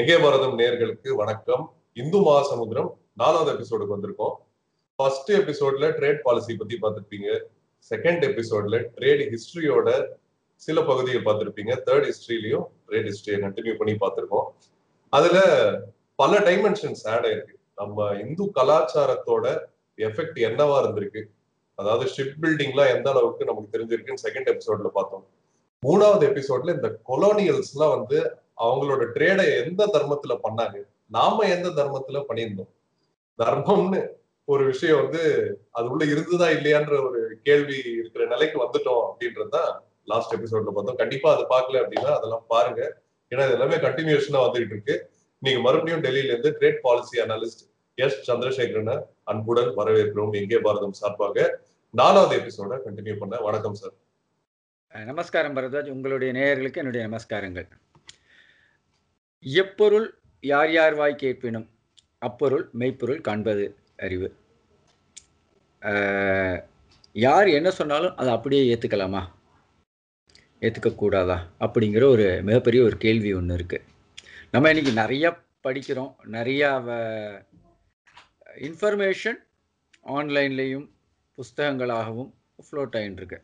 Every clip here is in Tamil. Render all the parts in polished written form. எங்கே பாரதம் நேயர்களுக்கு வணக்கம். இந்து மகாசமுத்திரம் 4வது எபிசோடுக்கு வந்திருக்கோம். ஃபர்ஸ்ட் எபிசோட்ல ட்ரேட் பாலிசி பத்தி பார்த்திருப்பீங்க, செகண்ட் எபிசோட்ல ட்ரேட் ஹிஸ்டரியோட சில பகுதியை பார்த்திருப்பீங்க, தேர்ட் ஹிஸ்டரியிலையும் ட்ரேட் ஹிஸ்டரியை கண்டினியூ பண்ணி பார்த்திருக்கோம். அதுல பல டைமென்ஷன்ஸ் ஆட் ஆயிருக்கு. நம்ம இந்து கலாச்சாரத்தோட எஃபெக்ட் என்னவா இருந்திருக்கு, அதாவது ஷிப் பில்டிங்லாம் எந்த அளவுக்கு நமக்கு தெரிஞ்சிருக்குன்னு செகண்ட் எபிசோட்ல பார்த்தோம். மூணாவது எபிசோட்ல இந்த கொலோனியல்ஸ்லாம் வந்து அவங்களோட ட்ரேடை எந்த தர்மத்துல பண்ணாங்க, நாம எந்த தர்மத்துல பண்ணியிருந்தோம். தர்மம்னு ஒரு விஷயம் வந்து அது உள்ள இருந்துதான் இல்லையான்ற ஒரு கேள்வி இருக்கிற நிலைக்கு வந்துட்டோம் அப்படின்றதுதான் லாஸ்ட் எபிசோட்ல பார்த்தோம். கண்டிப்பா அது பார்க்கல அப்படின்னா அதெல்லாம் பாருங்க, ஏன்னா இது எல்லாமே கண்டினியூஷனா வந்துகிட்டு இருக்கு. நீங்க மறுபடியும் டெல்லியில இருந்து ட்ரேட் பாலிசி அனாலிஸ்ட் எஸ். சந்திரசேகரனை அன்புடன் வரவேற்கிறோம் எங்கே பாரதம் சார்பாக. 4வது எபிசோட கண்டினியூ பண்ண வணக்கம் சார். நமஸ்காரம் பரதாஜ், உங்களுடைய நேயர்களுக்கு என்னுடைய நமஸ்காரங்கள். எப்பொருள் யார் யார் வாய் கேட்பினும் அப்பொருள் மெய்ப்பொருள் காண்பது அறிவு. யார் என்ன சொன்னாலும் அதை அப்படியே ஏற்றுக்கலாமா, ஏற்றுக்கக்கூடாதா அப்படிங்கிற ஒரு மிகப்பெரிய ஒரு கேள்வி ஒன்று இருக்குது. நம்ம இன்றைக்கி நிறையா படிக்கிறோம், நிறையா இன்ஃபர்மேஷன் ஆன்லைன்லேயும் புஸ்தகங்களாகவும் ஃப்ளோட் ஆகிட்டுருக்கு.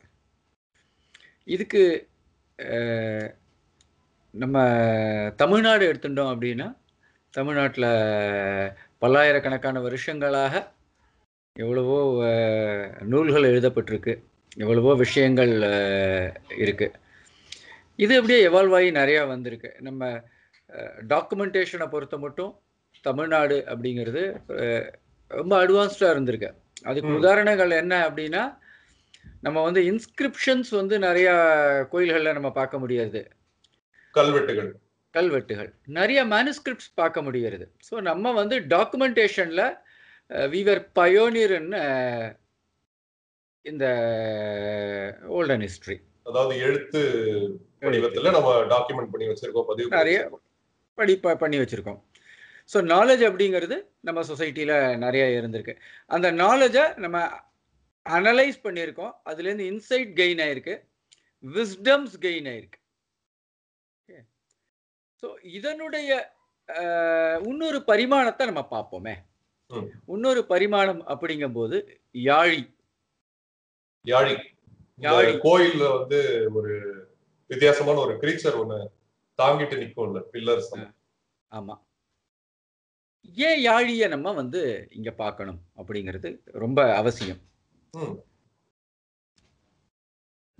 இதுக்கு நம்ம தமிழ்நாடு எடுத்துட்டோம் அப்படின்னா, தமிழ்நாட்டில் பல்லாயிரக்கணக்கான வருஷங்களாக எவ்வளவோ நூல்கள் எழுதப்பட்டிருக்கு, எவ்வளவோ விஷயங்கள் இருக்குது. இது அப்படியே எவால்வ் ஆகி நிறையா வந்திருக்கு. நம்ம டாக்குமெண்டேஷனை பொறுத்த மட்டும் தமிழ்நாடு அப்படிங்கிறது ரொம்ப அட்வான்ஸ்டாக இருந்திருக்கு. அதுக்கு உதாரணங்கள் என்ன அப்படின்னா, நம்ம வந்து இன்ஸ்கிரிப்ஷன்ஸ் வந்து நிறையா கோயில்களில் நம்ம பார்க்க முடியாது, கல்வெட்டுகள் நிறைய மேனுஸ்கிரிப்ட்ஸ் பார்க்க முடிகிறது. ஸோ நம்ம வந்து டாக்குமெண்டேஷனில் வீவர் பயோனியர்ன்னு இந்த ஓல்டன் ஹிஸ்டரி, அதாவது எழுத்து வடிவத்தில் நம்ம டாக்குமெண்ட் பண்ணி வச்சிருக்கோம், நிறைய படிப்பா பண்ணி வச்சிருக்கோம். ஸோ நாலேஜ் அப்படிங்கிறது நம்ம சொசைட்டியில் நிறைய இருந்திருக்கு. அந்த நாலேஜை நம்ம அனலைஸ் பண்ணியிருக்கோம், அதுலேருந்து இன்சைட் கெயின் ஆயிருக்கு, விஸ்டம்ஸ் கெயின் ஆயிருக்கு. ஸோ இதனுடைய இன்னொரு பரிமாணத்தை நம்ம பார்ப்போமே. இன்னொரு பரிமாணம் அப்படிங்கும்போது யாழி யாழி யாழி கோயில்ல வந்து ஒரு வித்தியாசமான ஒரு கிரீச்சர் ஒன்று தாங்கிட்டு நிற்கும்ல, பில்லர்ஸ். ஆமா, ஏன் யாழியை நம்ம வந்து இங்க பார்க்கணும் அப்படிங்கிறது ரொம்ப அவசியம்.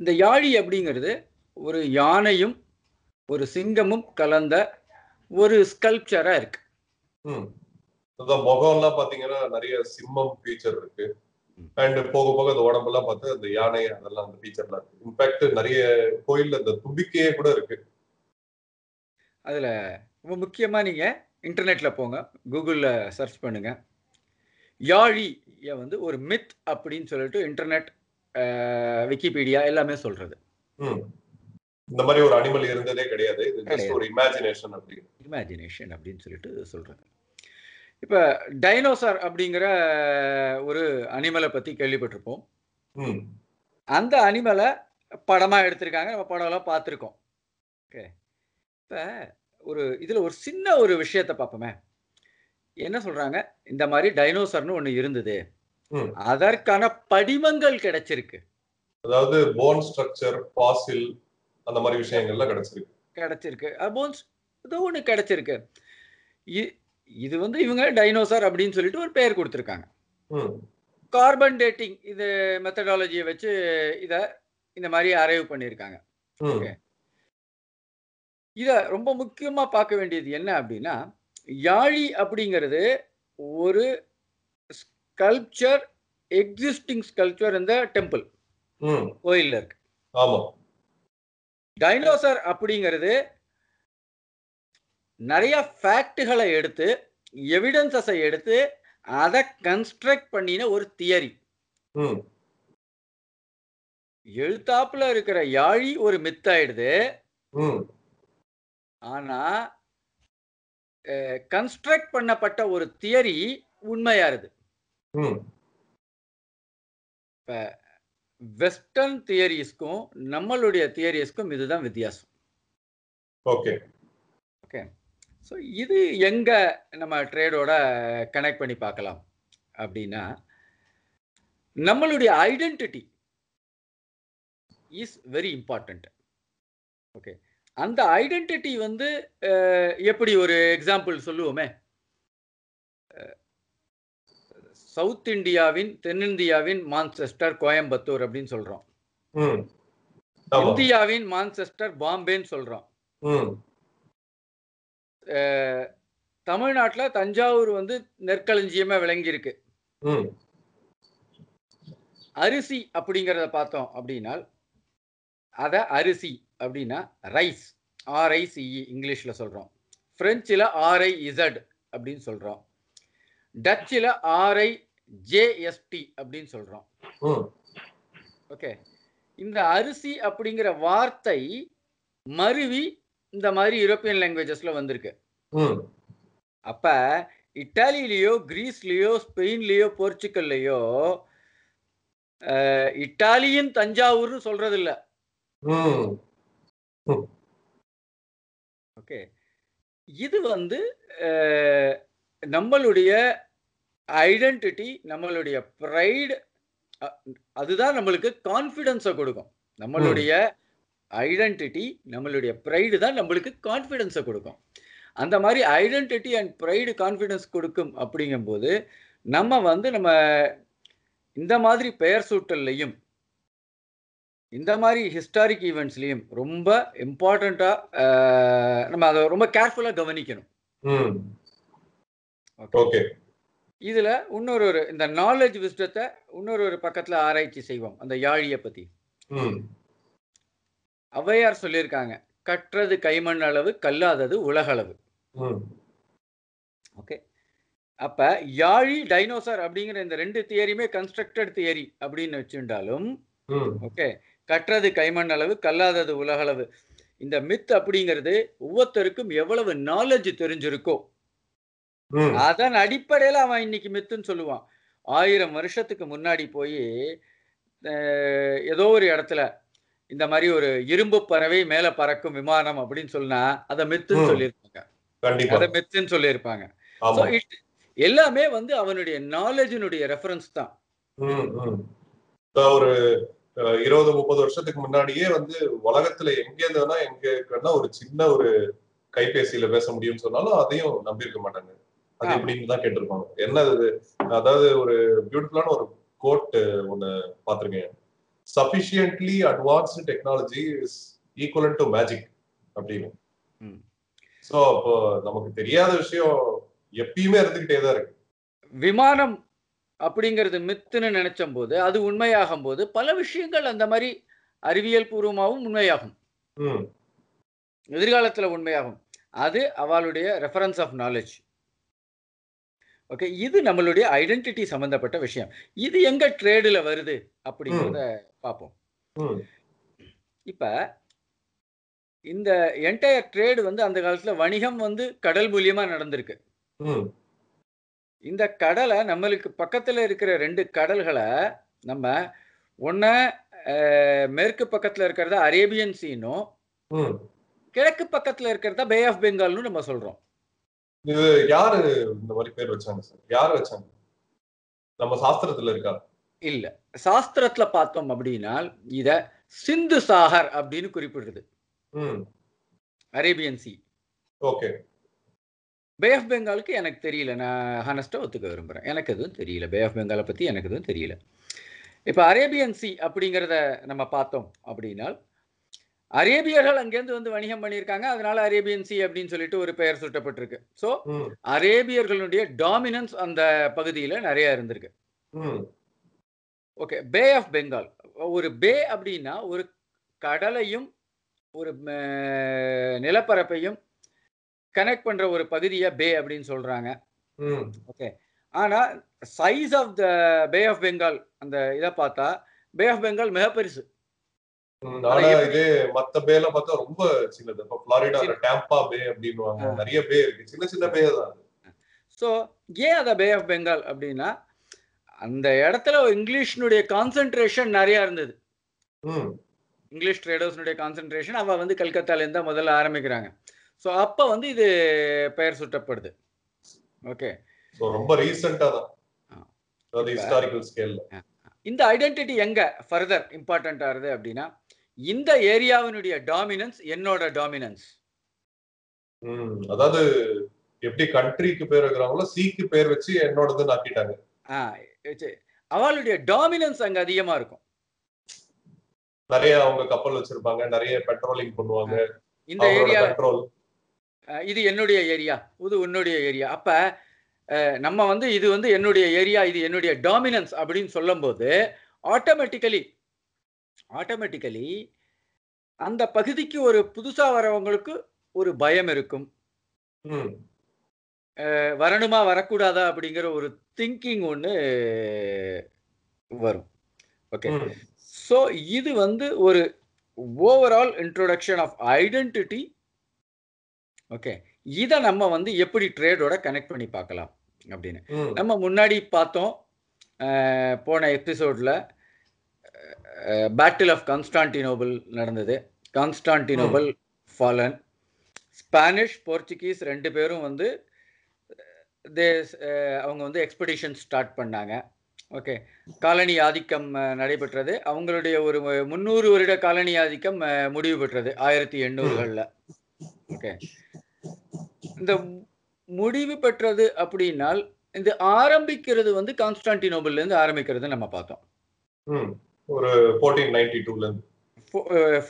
இந்த யாழி அப்படிங்கிறது ஒரு யானையும் ஒரு சிங்கமும் கலந்த ஒரு ஸ்கல்ப்சரா இருக்கு. முகம்லாம் பாத்தீங்கன்னா நிறைய சிம்மம் ஃபீச்சர் இருக்கு, அண்ட் போக போக அந்த உடம்பெல்லாம் பார்த்து அந்த யானை அதெல்லாம் அந்த ஃபீச்சர்லாம் இருக்கு. இன்ஃபேக்ட் நிறைய கோயில்ல அந்த தும்பிக்கையே கூட இருக்கு. அதுல ரொம்ப முக்கியமா நீங்க இன்டர்நெட்ல போங்க, கூகுள்ல சர்ச் பண்ணுங்க, யாழிய வந்து ஒரு மித் அப்படின்னு சொல்லிட்டு இன்டர்நெட் விக்கிபீடியா எல்லாமே சொல்றது. இந்த மாதிரி ஒரு அனிமல் இருந்ததே கிடையாது, இது ஜஸ்ட் ஒரு இமேஜினேஷன் அப்படின்னு சொல்லிட்டு சொல்றாங்க. இப்ப டைனோசார் அப்படிங்கிற ஒரு அனிமலை பத்தி கேள்விப்பட்டிருப்போம், அந்த அனிமலை படமா எடுத்திருக்காங்க, நம்ம படம்லாம் பார்த்துருக்கோம். ஓகே, இப்ப ஒரு இதுல ஒரு சின்ன ஒரு விஷயத்த பார்ப்போமே. என்ன சொல்றாங்க, இந்த மாதிரி டைனோசார்னு ஒண்ணு இருந்தது, அதற்கான படிமங்கள் கிடைச்சிருக்கு, அதாவது போன் ஸ்ட்ரக்சர், பாசில், அந்த மாதிரி விஷயங்கள்லாம் கிடைச்சிருக்கு. ஒன்று கிடைச்சிருக்கு. இது வந்து இவங்க டைனோசார் அப்படின்னு சொல்லிட்டு ஒரு பேர் கொடுத்துருக்காங்க. கார்பன் டேட்டிங் இது மெத்தடாலஜியை வச்சு இதை இந்த மாதிரி அரைவ் பண்ணியிருக்காங்க. இதை ரொம்ப முக்கியமாக பார்க்க வேண்டியது என்ன அப்படின்னா, யாழி அப்படிங்கிறது ஒரு ஸ்கல்ப்சர், எக்ஸிஸ்டிங் ஸ்கல்ப்சர் இந்த டெம்பிள் கோயிலில் இருக்கு. ஆமாம், டைனோசர் அப்படிங்கிறது நிறைய ஃபேக்ட்களை எடுத்து, எவிடன்ஸை எடுத்து அதை கன்ஸ்ட்ரக்ட் பண்ணின ஒரு தியரி. எழுத்தாப்புல இருக்கிற யாழி ஒரு மித் ஆயிடுது, ஆனா கன்ஸ்ட்ரக்ட் பண்ணப்பட்ட ஒரு தியரி உண்மையாருது. இப்ப வெஸ்டர்ன் தியரிஸ்க்கும் நம்மளுடைய தியரிஸ்க்கும் இதுதான் வித்தியாசம். ஓகே ஓகே ஸோ இது எங்கே நம்ம ட்ரேடோட கனெக்ட் பண்ணி பார்க்கலாம் அப்படின்னா, நம்மளுடைய identity is very important. Okay, அந்த ஐடென்டிட்டி வந்து எப்படி ஒரு எக்ஸாம்பிள் சொல்லுவோமே, சவுத் இந்தியாவின் தென்னிந்தியாவின் மான்செஸ்டர் கோயம்புத்தூர் அப்படின்னு சொல்றோம், இந்தியாவின் மான்செஸ்டர் பாம்பேன்னு சொல்றோம், தமிழ்நாட்டில் தஞ்சாவூர் வந்து நெற்களஞ்சியமா விளங்கியிருக்கு. அரிசி அப்படிங்கிறத பார்த்தோம் அப்படின்னா, அதை அரிசி அப்படின்னா ரைஸ், RICE இங்கிலீஷ்ல சொல்றோம், பிரெஞ்சில் RIZ அப்படின்னு சொல்றோம், டச்சில் RIJST அப்படின்னு சொல்றோம். ஓகே, இந்த அரிசி அப்படிங்கிற வார்த்தை மருவி இந்த மாதிரி யூரோப்பியன் லாங்குவேஜஸ்ல வந்திருக்கு. அப்ப இட்டாலியிலயோ கிரீஸ்லயோ ஸ்பெயின்லயோ போர்ச்சுகல்லையோ இட்டாலியின் தஞ்சாவூர்னு சொல்றது இல்ல. ஓகே, இது வந்து நம்மளுடைய ஐடென்டிட்டி, நம்மளுடைய ப்ரைடு, அதுதான் நம்மளுக்கு கான்ஃபிடன்ஸை கொடுக்கும். நம்மளுடைய ஐடென்டிட்டி, நம்மளுடைய ப்ரைடு தான் நம்மளுக்கு கான்ஃபிடன்ஸை கொடுக்கும். அந்த மாதிரி ஐடென்டிட்டி அண்ட் ப்ரைடு கான்ஃபிடன்ஸ் கொடுக்கும். அப்படிங்கும்போது நம்ம வந்து நம்ம இந்த மாதிரி பெயர் சூட்டல்லையும் இந்த மாதிரி ஹிஸ்டாரிக் ஈவெண்ட்ஸ்லையும் ரொம்ப இம்பார்ட்டண்ட்டாக நம்ம அதை ரொம்ப கேர்ஃபுல்லாக கவனிக்கணும். ஓகே, இதுல இன்னொரு ஒரு இந்த நாலேஜ் விஸ்டத்தை இன்னொரு ஒரு பக்கத்துல ஆராய்ச்சி செய்வோம். அந்த யாழியை பத்தி அவ்வையார் சொல்லியிருக்காங்க, கற்றது கைமண் அளவு, கல்லாதது உலகளவு. ஓகே, அப்ப யாழி டைனோசர் அப்படிங்கிற இந்த ரெண்டு தியரியுமே கன்ஸ்ட்ரக்டட் தியரி அப்படின்னு வச்சுட்டாலும், ஓகே, கற்றது கைமண் அளவு, கல்லாதது உலகளவு, இந்த மித் அப்படிங்கிறது ஒவ்வொருத்தருக்கும் எவ்வளவு நாலேஜ் தெரிஞ்சிருக்கோ அதன் அடிப்படையில அவன் இன்னைக்கு மித்துன்னு சொல்லுவான். 1000 வருஷத்துக்கு முன்னாடி போய் ஏதோ ஒரு இடத்துல இந்த மாதிரி ஒரு இரும்பு பறவை மேல பறக்கும் விமானம் அப்படின்னு சொன்னா அதை மித்துன்னு சொல்லியிருப்பாங்க, அதை மித்துன்னு சொல்லியிருப்பாங்க. எல்லாமே வந்து அவனுடைய நாலேஜினுடைய ரெஃபரன்ஸ் தான். ஒரு 20-30 வருஷத்துக்கு முன்னாடியே வந்து உலகத்துல எங்க இருந்ததுன்னா எங்க இருக்குன்னா ஒரு சின்ன ஒரு கைபேசியில பேச முடியும்னு சொன்னாலும் அதையும் நம்பியிருக்க மாட்டாங்க. அது எப்படின்னு தான் கேட்டிருப்பாங்க. என்ன அது, அதாவது ஒரு பியூட்டிஃபுல்லான ஒரு கோட் ஒண்ணு பாத்திருக்கேன், sufficiently advanced technology is equal to magic அப்படின்னு. சோ அப்போ நமக்கு தெரியாத விஷயம் எப்பயுமே இருந்துகிட்டே தான் இருக்கு. விமானம் அப்படிங்கிறது மித்துன்னு நினைச்சும் போது அது உண்மையாகும் போது பல விஷயங்கள் அந்த மாதிரி அறிவியல் பூர்வமாகவும் உண்மையாகும், எதிர்காலத்துல உண்மையாகும். அது அவளுடைய ரெஃபரன்ஸ் ஆஃப் நாலேஜ். ஓகே, இது நம்மளுடைய ஐடென்டிட்டி சம்பந்தப்பட்ட விஷயம். இது எங்க ட்ரேடுல வருது அப்படிங்கிறத பார்ப்போம். இப்ப இந்த என்டையர் ட்ரேடு வந்து அந்த காலத்துல வணிகம் வந்து கடல் மூலியமா நடந்திருக்கு. இந்த கடலை நம்மளுக்கு பக்கத்துல இருக்கிற 2 கடல்களை நம்ம ஒன்னு மேற்கு பக்கத்துல இருக்கிறத அரேபியன் சீனும், கிழக்கு பக்கத்துல இருக்கிறதா பே ஆஃப் பெங்கால்னு நம்ம சொல்றோம். இது யாரு இந்த மாதிரி பேர் வச்சாங்க சார்? யார் வச்சாங்க? நம்ம சாஸ்திரத்துல இருக்கா? இல்ல, சாஸ்திரத்துல பார்த்தோம் அப்படின்னா இத சிந்து சாகர் அப்படின்னு குறிப்பிடுது, Arabian sea. Okay, bay of பெங்காலுக்கு எனக்கு தெரியல, நான் ஹானஸ்டா ஒத்துக்க விரும்புறேன், எனக்கு எதுவும் தெரியல, பே ஆஃப் பெங்காலை பத்தி எனக்கு எதுவும் தெரியல. இப்ப அரேபியன் சி அப்படிங்கிறத நம்ம பார்த்தோம் அப்படின்னா அரேபியர்கள் அங்கேருந்து வந்து வணிகம் பண்ணியிருக்காங்க, அதனால அரேபியன் சி அப்படின்னு சொல்லிட்டு ஒரு பெயர் சூட்டப்பட்டிருக்கு. ஸோ அரேபியர்களுடைய டாமினன்ஸ் அந்த பகுதியில நிறைய இருந்திருக்கு. ஓகே, பே ஆஃப் பெங்கால், ஒரு பே அப்படின்னா ஒரு கடலையும் ஒரு நிலப்பரப்பையும் கனெக்ட் பண்ற ஒரு பகுதியை பே அப்படின்னு சொல்றாங்க. ஓகே, ஆனா size of the bay of Bengal அந்த இதை பார்த்தா பே ஆஃப் பெங்கால் மிக பெருசு. அந்த இடத்துல இங்கிலீஷனுடைய கான்சென்ட்ரேஷன் நிறைய இருந்தது, இங்கிலீஷ் ட்ரேடர்ஸ் கான்சென்ட்ரேஷன். அவ வந்து கல்கத்தால இருந்தா முதல்ல ஆரம்பிக்கிறாங்க. ஸோ அப்போ வந்து இது பெயர் சுட்டப்படுது. ஓகே, ரொம்ப ரீசெண்டா தான் அது ஹிஸ்டாரிக்கல் ஸ்கேல்ல. இந்த ஐடென்டிட்டி எங்க ஃபர்தர் இம்பார்ட்டன்ட் ஆகுது அப்படின்னா, இந்த ஏரியாவினுடைய டாமினன்ஸ் என்னோட டாமினன்ஸ். அதாவது எப்படி கண்ட்ரிக்கு பேர் வைக்கிறாங்களோ சீக்கு பேர் வச்சு என்னோடதுன்னு ஆக்கிட்டாங்க. அவளுடைய டாமினன்ஸ் அங்க அதிகமா இருக்கும். நிறைய அவங்க கப்பல் வச்சிருப்பாங்க, நிறைய பெட்ரோலிங் பண்ணுவாங்க. இந்த ஏரியா பெட்ரோல், இது என்னுடைய ஏரியா, இது உன்னுடைய ஏரியா. அப்ப நம்ம வந்து இது வந்து என்னுடைய ஏரியா, இது என்னுடைய டாமினன்ஸ் அப்படின்னு சொல்லும் போது ஆட்டோமேட்டிக்கலி அந்த பகுதிக்கு ஒரு புதுசா வரவங்களுக்கு ஒரு பயம் இருக்கும். வரணுமா வரக்கூடாதா அப்படிங்கிற ஒரு திங்கிங் ஒன்று வரும். ஓகே, ஸோ இது வந்து ஒரு overall introduction of identity. Okay, இதை நம்ம வந்து எப்படி ட்ரேடோட கனெக்ட் பண்ணி பார்க்கலாம் அப்படின்னு நம்ம முன்னாடி பார்த்தோம். போன எபிசோட்ல பேட்டில் ஆஃப் கான்ஸ்டான்டினோபிள் நடந்தது. கான்ஸ்டான்டினோபிள் ஃபாலன், ஸ்பானிஷ் போர்ச்சுகீஸ் ரெண்டு பேரும் வந்து அவங்க வந்து எக்ஸ்பெடிஷன் ஸ்டார்ட் பண்ணாங்க. ஓகே, காலனி ஆதிக்கம் நடைபெற்றது. அவங்களுடைய ஒரு 300 வருட காலனி ஆதிக்கம் முடிவு பெற்றது 1800களில். ஓகே, இந்த முடிவு பெற்றது அப்படின்னால் இந்த ஆரம்பிக்கிறது வந்து கான்ஸ்டான்டினோபிள்ல இருந்து ஆரம்பிக்கிறது நம்ம பார்த்தோம். ஒரு 1492ல இருந்து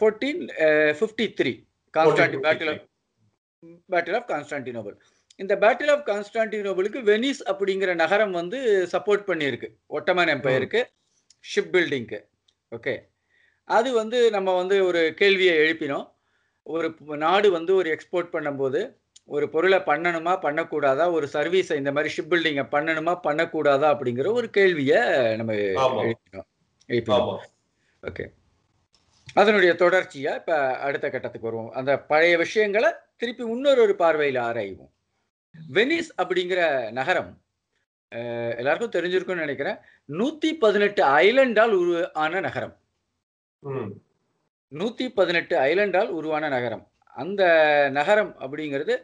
1453 பேட்டில் ஆஃப் கான்ஸ்டான்டினோபிள். இந்த பேட்டில் ஆஃப் கான்ஸ்டான்டினோபிளுக்கு வெனிஸ் அப்படிங்கிற நகரம் வந்து சப்போர்ட் பண்ணியிருக்கு ஒட்டமன் எம்பையருக்கு ஷிப் பில்டிங்க்கு. ஓகே, அது வந்து நம்ம வந்து ஒரு கேள்வியை எழுப்பினோம். ஒரு நாடு வந்து ஒரு எக்ஸ்போர்ட் பண்ணும்போது ஒரு பொருளை பண்ணணுமா பண்ணக்கூடாதா, ஒரு சர்வீஸை இந்த மாதிரி ஷிப் பில்டிங்கை பண்ணணுமா பண்ணக்கூடாதா அப்படிங்கிற ஒரு கேள்வியை நம்ம எழுப்பினோம். ஓகே, அதனுடைய தொடர்ச்சியாக இப்போ அடுத்த கட்டத்துக்கு வருவோம். அந்த பழைய விஷயங்களை திருப்பி இன்னொரு பார்வையில் ஆராய்வோம். வெனிஸ் அப்படிங்கிற நகரம் எல்லாருக்கும் தெரிஞ்சிருக்கும்னு நினைக்கிறேன். 118 ஐலண்டால் உருவான நகரம். 118 ஐலண்டால் உருவான நகரம். அந்த நகரம் அப்படிங்கிறது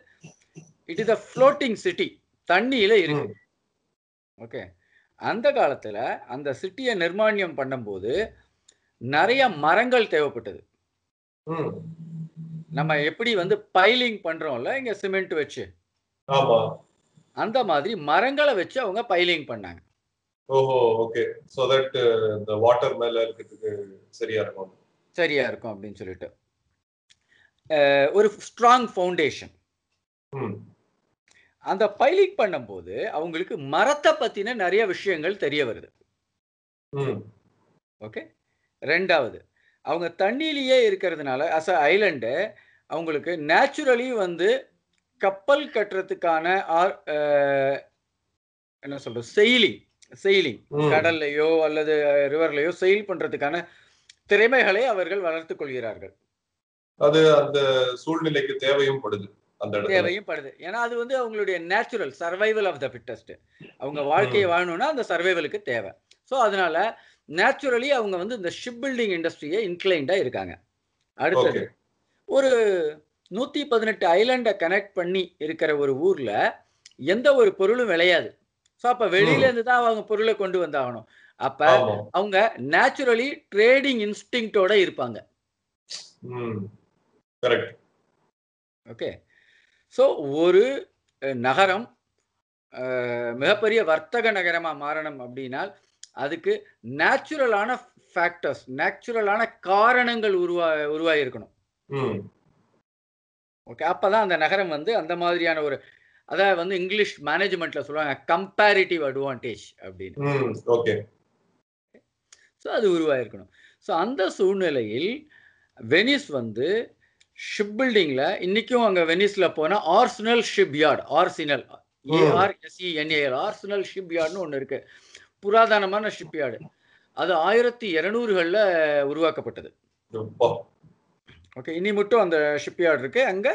it is a floating city, தண்ணியில இருக்கு. ஓகே, அந்த காலத்துல அந்த சிட்டியை நிர்மாணியம் பண்ணும்போது நிறைய மரங்கள் தேவைப்பட்டது. நம்ம எப்படி வந்து பைலிங் பண்றோம்ல இங்க சிமெண்ட் வச்சு, அந்த மாதிரி மரங்களை வச்சு அவங்க பைலிங் பண்ணாங்க. ஓஹோ, okay, so that the water மேல இருக்கிறதுக்கு சரியா இருக்கும் அப்படின்னு சொல்லிட்டு ஒரு ஸ்ட்ராங் ஃபவுண்டேஷன். அந்த பைலிங் பண்ணும்போது அவங்களுக்கு மரத்தை பத்தின நிறைய விஷயங்கள் தெரிய வருது. ஓகே, ரெண்டாவது அவங்க தண்ணியிலேயே இருக்கிறதுனால அஸ் அ ஐலண்டு அவங்களுக்கு நேச்சுரலி வந்து கப்பல் கட்டுறதுக்கான என்ன சொல்றது, செயிலிங் கடல்லையோ அல்லது ரிவர்லையோ செயில் பண்றதுக்கான திறமைகளை அவர்கள் வளர்த்துக் கொள்கிறார்கள். அது அந்த சூழ்நிலைக்கு தேவையும் படுது. ஏன்னா அது வந்து அவங்களுடைய natural survival of the fittest. அவங்க வாழ்க்கையை வாழணும்னா அந்த சர்வைவலுக்கு தேவை. ஸோ அதனால நேச்சுரலி அவங்க வந்து இந்த ஷிப் பில்டிங் இண்டஸ்ட்ரியை இன்க்ளைண்டா இருக்காங்க. அடுத்தது, ஒரு 118 ஐலண்டை கனெக்ட் பண்ணி இருக்கிற ஒரு ஊர்ல எந்த ஒரு பொருளும் விளையாது. ஸோ அப்ப வெளியில இருந்து தான் அவங்க பொருளை கொண்டு வந்தாகணும். அப்ப அவங்க நேச்சுரலி ட்ரேடிங் இன்ஸ்டிங்டோட இருப்பாங்க. ஓகே, ஸோ ஒரு நகரம் மிகப்பெரிய வர்த்தக நகரமா மாறணும் அப்படின்னால் அதுக்கு நேச்சுரலான ஃபேக்டர்ஸ், நேச்சுரலான காரணங்கள் உருவாயிருக்கணும். ஓகே, அப்பதான் அந்த நகரம் வந்து அந்த மாதிரியான ஒரு, அதாவது வந்து இங்கிலீஷ் மேனேஜ்மெண்ட்ல சொல்லுவாங்க கம்பேரிட்டிவ் அட்வான்டேஜ் அப்படின்னு. ஓகே, ஸோ அது உருவாயிருக்கணும். ஸோ அந்த சூழ்நிலையில் வெனிஸ் வந்து ஷிப் பில்டிங்ல இன்னைக்கும் அங்கே வெனிஸ்ல போனா Arsenal ship yard, Arsenal ARSENAL Arsenal ship யார்டுன்னு ஒன்று இருக்கு. புராதனமான ஷிப் யார்டு. அது 1200களில் உருவாக்கப்பட்டது. ஓகே, இனி மட்டும் அந்த ஷிப்யார்டு இருக்கு. அங்கே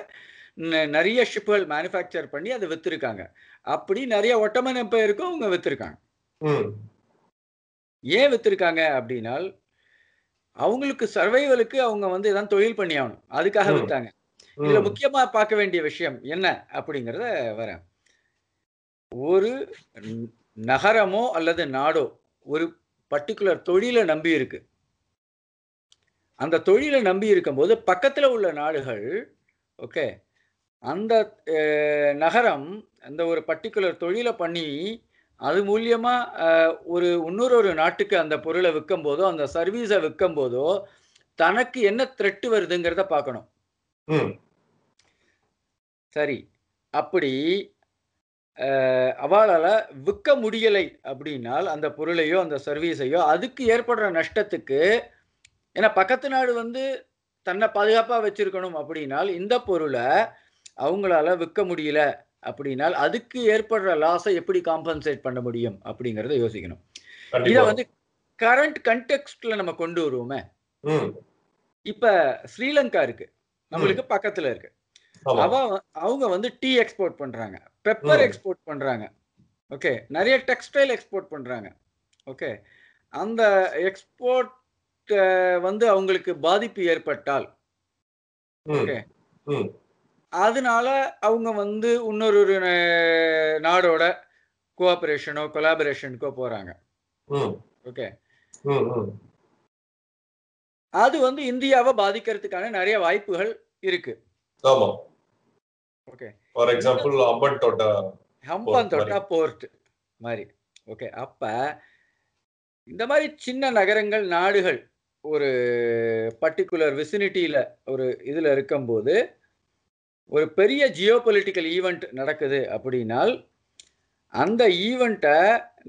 நிறைய ஷிப்புகள் மேனுஃபேக்சர் பண்ணி அதை வித்துருக்காங்க. அப்படி நிறைய ஒட்டமன் எம்பையருக்கும் அவங்க வித்துருக்காங்க. ஏன் வித்துருக்காங்க அப்படின்னா அவங்களுக்கு சர்வைவலுக்கு அவங்க வந்து ஏதாவது தொழில் பண்ணி ஆகணும், அதுக்காக வித்தாங்க. இதுல முக்கியமா பார்க்க வேண்டிய விஷயம் என்ன அப்படிங்கறத வரேன். ஒரு நகரமோ அல்லது நாடோ ஒரு பர்டிகுலர் தொழிலை நம்பி இருக்கு. அந்த தொழிலை நம்பி இருக்கும்போது பக்கத்துல உள்ள நாடுகள் ஓகே அந்த நகரம் அந்த ஒரு பர்டிகுலர் தொழிலை பண்ணி அது மூலியமா ஒரு இன்னொரு நாட்டுக்கு அந்த பொருளை விற்கும் போதோ அந்த சர்வீஸை விற்கும் போதோ தனக்கு என்ன த்ரெட் வருதுங்கிறத பார்க்கணும். சரி, அப்படி அவளால் விற்க முடியலை அப்படின்னால் அந்த பொருளையோ அந்த சர்வீஸையோ அதுக்கு ஏற்படுற நஷ்டத்துக்கு, ஏன்னா பக்கத்து நாடு தன்னை பாதுகாப்பாக வச்சிருக்கணும் அப்படின்னால் இந்த பொருளை அவங்களால விற்க முடியல அப்படின்னால் அதுக்கு ஏற்படுற லாஸை எப்படி காம்பன்சேட் பண்ண முடியும் அப்படிங்கிறத யோசிக்கணும். இதை கரண்ட் கண்டெக்ஸ்ட்ல நம்ம கொண்டு வருவோமே. இப்ப ஸ்ரீலங்கா இருக்கு, நம்மளுக்கு பக்கத்துல இருக்கு. அவங்க டீ எக்ஸ்போர்ட் பண்றாங்க, பெப்பர் எக்ஸ்போர்ட் பண்றாங்க, ஓகே, நிறைய டெக்ஸ்டைல் எக்ஸ்போர்ட் பண்றாங்க. ஓகே, அந்த எக்ஸ்போர்ட் அவங்களுக்கு பாதிப்பு ஏற்பட்டால் ஓகே அதனால அவங்க இன்னொரு நாடோட கோஆபரேஷனோ கொலாபரேஷனுக்கோ போறாங்க. ஓகே, அது இந்தியாவை பாதிக்கிறதுக்கான நிறைய வாய்ப்புகள் இருக்கு. Okay, for example Hambantota port மாதிரி. ஓகே, அப்ப இந்த மாதிரி சின்ன நகரங்கள் நாடுகள் ஒரு பர்டிகுலர் விசினிட்டியில ஒரு இதுல இருக்கும்போது ஒரு பெரிய ஜியோ பொலிட்டிக்கல் ஈவெண்ட் நடக்குது அப்படின்னால் அந்த ஈவெண்ட்டை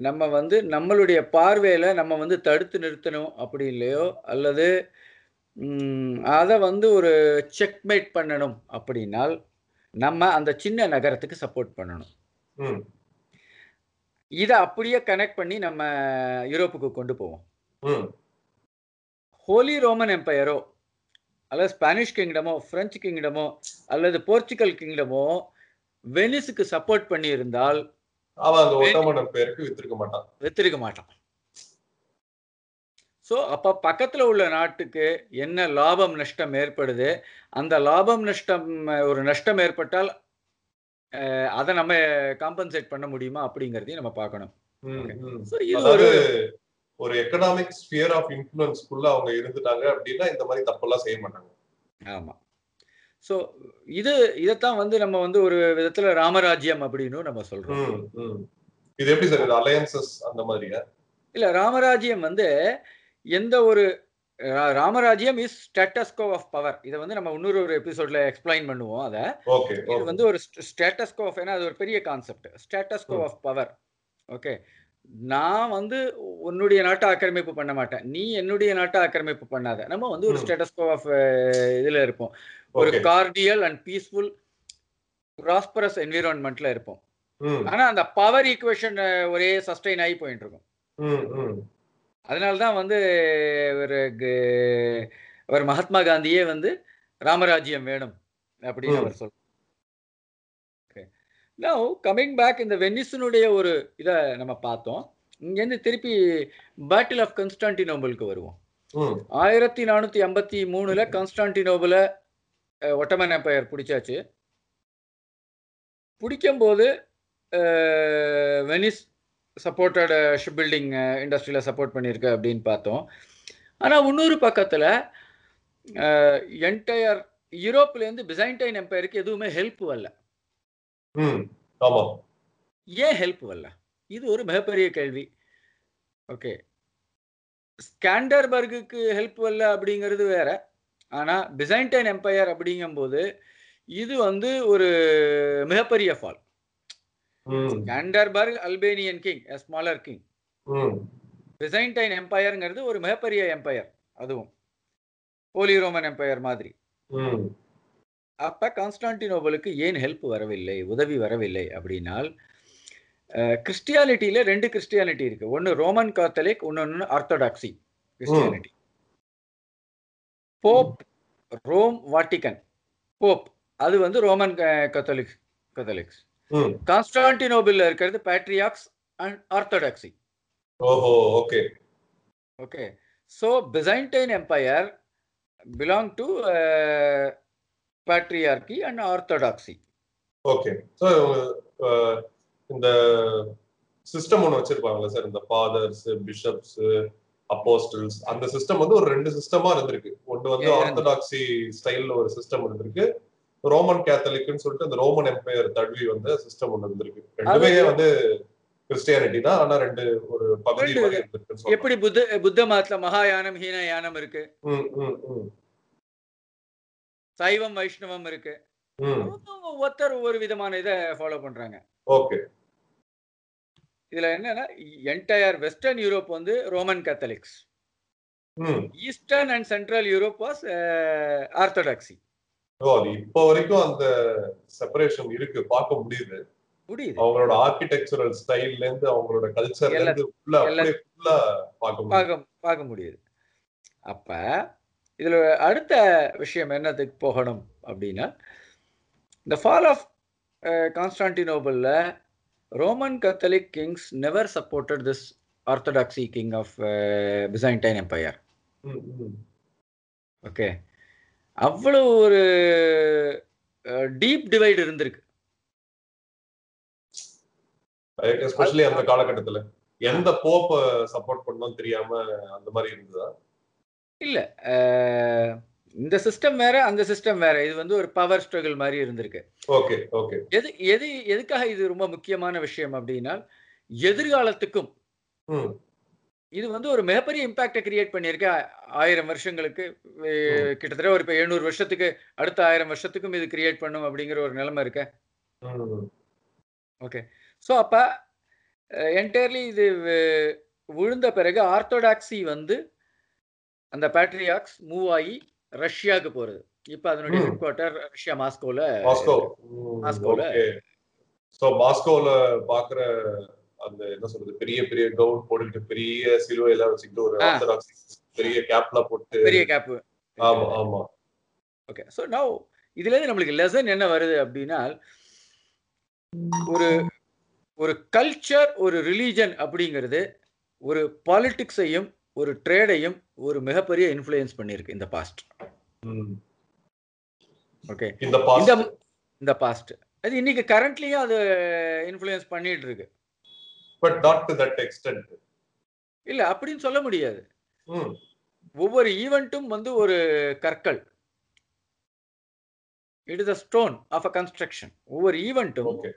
நம்ம நம்மளுடைய பார்வையில் நம்ம தடுத்து நிறுத்தணும் அப்படி இல்லையோ அல்லது அதை ஒரு செக்மேட் பண்ணணும் அப்படின்னால் நம்ம அந்த சின்ன நகரத்துக்கு சப்போர்ட் பண்ணணும். இதை அப்படியே கனெக்ட் பண்ணி நம்ம யூரோப்புக்கு கொண்டு போவோம். ஹோலி ரோமன் எம்பையரோ அல்லது ஸ்பானிஷ் கிங்டமோ பிரெஞ்சு கிங்டமோ அல்லது போர்ச்சுகல் கிங்டமோ வெனிஸுக்கு சப்போர்ட் பண்ணி இருந்தால் வித்திருக்க மாட்டான். சோ அப்ப பக்கத்துல உள்ள நாட்டுக்கு என்ன லாபம் நஷ்டம் ஏற்படுது, அந்த லாபம் நஷ்டம் ஒரு நஷ்டம் ஏற்பட்டால் அதை நம்ம காம்பன்சேட் பண்ண முடியுமா அப்படிங்கறதையும் நம்ம பார்க்கணும். ஒரு எகனாமிக் ஸ்பியர் ஆஃப் இன்ஃப்ளூயன்ஸ்க்குள்ள அவங்க இருந்துட்டாங்க அப்படின்னா இந்த மாதிரி தப்பெல்லாம் செய்ய மாட்டாங்க. ஆமா, சோ இதைத்தான் நம்ம ஒரு விதத்துல ராமராஜ்யம் அப்படின்னு நம்ம சொல்றோம். இது எப்படி சார், இது அலையன்சஸ் அந்த மாதிரியா? இல்ல, ராமராஜ்யம் எந்த ஒரு ராமராஜ்யம் is status quo of power. இதை நம்ம இன்னொரு எபிசோட்ல எக்ஸ்பிளைன் பண்ணுவோம். அதை இது ஒரு ஸ்டேட்டஸ் கோ ஆஃப், ஏன்னா அது ஒரு பெரிய concept, status quo of power. Okay, நான் உன்னுடைய நாட்டை ஆக்கிரமிப்பு பண்ண மாட்டேன், நீ என்னுடைய நாட்டை ஆக்கிரமிப்பு பண்ணாத, நம்ம ஒரு ஸ்டேட்டஸ் கோ ஆஃப் இதுல இருப்போம், ஒரு கார்டியல் அண்ட் பீஸ்ஃபுல் ப்ராஸ்பரஸ் என்விரான்மெண்ட்ல இருப்போம். ஆனா அந்த பவர் ஈக்குவேஷன் ஒரே சஸ்டெயின் ஆகி போயிட்டு இருக்கும். அதனால்தான் ஒரு மகாத்மா காந்தியே ராமராஜ்யம் வேணும் அப்படின்னு அவர் சொல்றார். Now coming back, இந்த வெனிஸினுடைய ஒரு இதை நம்ம பார்த்தோம். இங்கேருந்து திருப்பி பேட்டில் ஆஃப் கான்ஸ்டாண்டினோபிளுக்கு வருவோம். 1453 கான்ஸ்டாண்டினோபிள ஒட்டமன் எம்பையர் பிடிச்சாச்சு. பிடிக்கும்போது வெனிஸ் சப்போர்ட்டட் ஷிப் பில்டிங் இண்டஸ்ட்ரியில சப்போர்ட் பண்ணியிருக்கு அப்படின்னு பார்த்தோம். ஆனால் இன்னொரு பக்கத்தில் என்டையர் யூரோப்லேருந்து பிசைண்டைன் எம்பையருக்கு எதுவுமே ஹெல்ப் வரல. ஏன் ஹெல்ப் வரல? இது ஒரு மிகப்பெரிய கேள்வி. ஓகே, ஸ்காண்டர்பர்குக்கு ஹெல்ப் வரல அப்படிங்கிறது வேற. ஆனா பிசைண்டைன் எம்பையர் அப்படிங்கும்போது இது ஒரு மிகப்பெரிய fall. Skanderbeg Albanian king, a smaller king. Byzantine எம்பையர்ங்கிறது ஒரு மிகப்பெரிய எம்பையர், அதுவும் ஹோலி ரோமன் எம்பையர் மாதிரி. அப்ப கான்ஸ்டாண்டினோபிளுக்கு ஏன் ஹெல்ப் வரவில்லை, உதவி வரவில்லை அப்படின்னால், கிறிஸ்டியானிட்டியில ரெண்டு கிறிஸ்டியானிட்டி இருக்கு, ஒன்னு ரோமன் காத்தலிக், இன்னொன்னு orthodoxy Christianity. Pope Rome Vatican Pope அது ரோமன் கத்தலிக்ஸ். கான்ஸ்டாண்டினோபிள்ல இருக்கிறது patriarchs and orthodoxy. Okay, so Byzantine empire belong to patriarchy and orthodoxy. Okay, so இந்த சிஸ்டம் ஒன்று வச்சிருப்பாங்களா சார், இந்த ஃபாதர்ஸ், பிஷப்ஸ், அப்போஸ்டல்ஸ், அந்த சிஸ்டம் வந்து ஒரு ரெண்டு சிஸ்டமா இருந்திருக்கு. ஒன்று வந்து ஆர்த்தடாக்சி ஸ்டைல்ல ஒரு சிஸ்டம் இருந்திருக்கு, ரோமன் கேத்தலிக்னு சொல்லிட்டு அந்த ரோமன் எம்பையர் தழுவி வந்து சிஸ்டம் ஒன்று இருந்திருக்கு. ரெண்டுமே வந்து கிறிஸ்டியானிட்டி தான், ஆனா ரெண்டு ஒரு பகுதி இருக்கு. எப்படி புத்த மதத்துல மகாயானம், ஹீனயானம் இருக்கு, சைவம் வைஷ்ணவம் இருக்கு, ஒவ்வொருத்தர் ஒவ்வொரு விதமான இதை ஃபாலோ பண்றாங்க. ஓகே, இதுல என்னன்னா என்டையர் வெஸ்டர்ன் யூரோப் வந்து Roman Catholics, eastern and central Europe was orthodoxy. இப்போ வரைக்கும் அந்த செப்பரேஷன் இருக்கு, பார்க்க முடியுது. அவங்களோட ஆர்கிடெக்சரல் ஸ்டைல்ல இருந்து அவங்களோட கல்ச்சர்ல இருந்து ஃபுல்லா பார்க்க முடியுது. அப்ப இதுல அடுத்த விஷயம் என்னத்துக்கு போகணும் அப்படின்னா, the fall of Constantinople Roman Catholic kings never supported this orthodoxy king of Byzantine Empire. Okay, avlo oru deep divide irundirukku, especially அந்த காலகட்டத்துல எந்த போப் சப்போர்ட் பண்ணனும் தெரியாம அந்த மாதிரி இருந்ததா இல்ல. இந்த சிஸ்டம் வேற, அந்த சிஸ்டம் வேற. இது வந்து ஒரு பவர் ஸ்ட்ரகிள் மாதிரி இருந்திருக்கு. Okay, okay. எதுக்காக இது ரொம்ப முக்கியமான விஷயம் அப்படின்னா, எதிர்காலத்துக்கும் இது வந்து ஒரு மிகப்பெரிய இம்பாக்டை கிரியேட் பண்ணியிருக்க. 1000 வருஷங்களுக்கு கிட்டத்தட்ட ஒரு 700 வருஷத்துக்கு, அடுத்த 1000 வருஷத்துக்கும் இது கிரியேட் பண்ணும் அப்படிங்கிற ஒரு நிலைமை இருக்க. ஓகே, ஸோ அப்ப என்டையர்லி இது விழுந்த பிறகு ஆர்த்தோடாக்ஸி வந்து அந்த பேட்ரியாக்ஸ் மூவ் ஆகி ரஷ்யாவுக்கு போறது. இப்ப அதனுடைய ஹெட் குவார்ட்டர் ரஷ்யா மாஸ்கோல. சோ மாஸ்கோல பாக்குற அந்த என்ன சொல்றது, பெரிய பெரிய கவுன் போட்டுட்டு, பெரிய சிலுவை எல்லாம் வச்சுக்கிட்டு, ஒரு ஆர்த்தடாக்ஸ் பெரிய கேப்ல போட்டு, பெரிய கேப். ஆமா, ஆமா. ஓகே, சோ நவ இதுல இருந்து நமக்கு லெசன் என்ன வருது அப்படின்னா, ஒரு ஒரு கல்ச்சர், ஒரு ரிலிஜன் அப்படிங்கிறது ஒரு பாலிடிக்ஸையும் ஒரு ட்ரேடையும் ஒரு மிகப்பெரிய இன்ஃப்ளூயன்ஸ் பண்ணிருக்கு இந்த பாஸ்ட். ஓகே, இந்த பாஸ்ட் அது இன்னைக்கு கரண்ட்லியா அது இன்ஃப்ளூயன்ஸ் பண்ணிட்டு இருக்கு. But not to that extent இல்ல அப்படின்னு சொல்ல முடியாது. ஒவ்வொரு ஈவென்ட்டும் வந்து ஒரு கற்கள், it is a stone of a construction. ஒவ்வொரு ஈவென்ட்டும். ஓகே,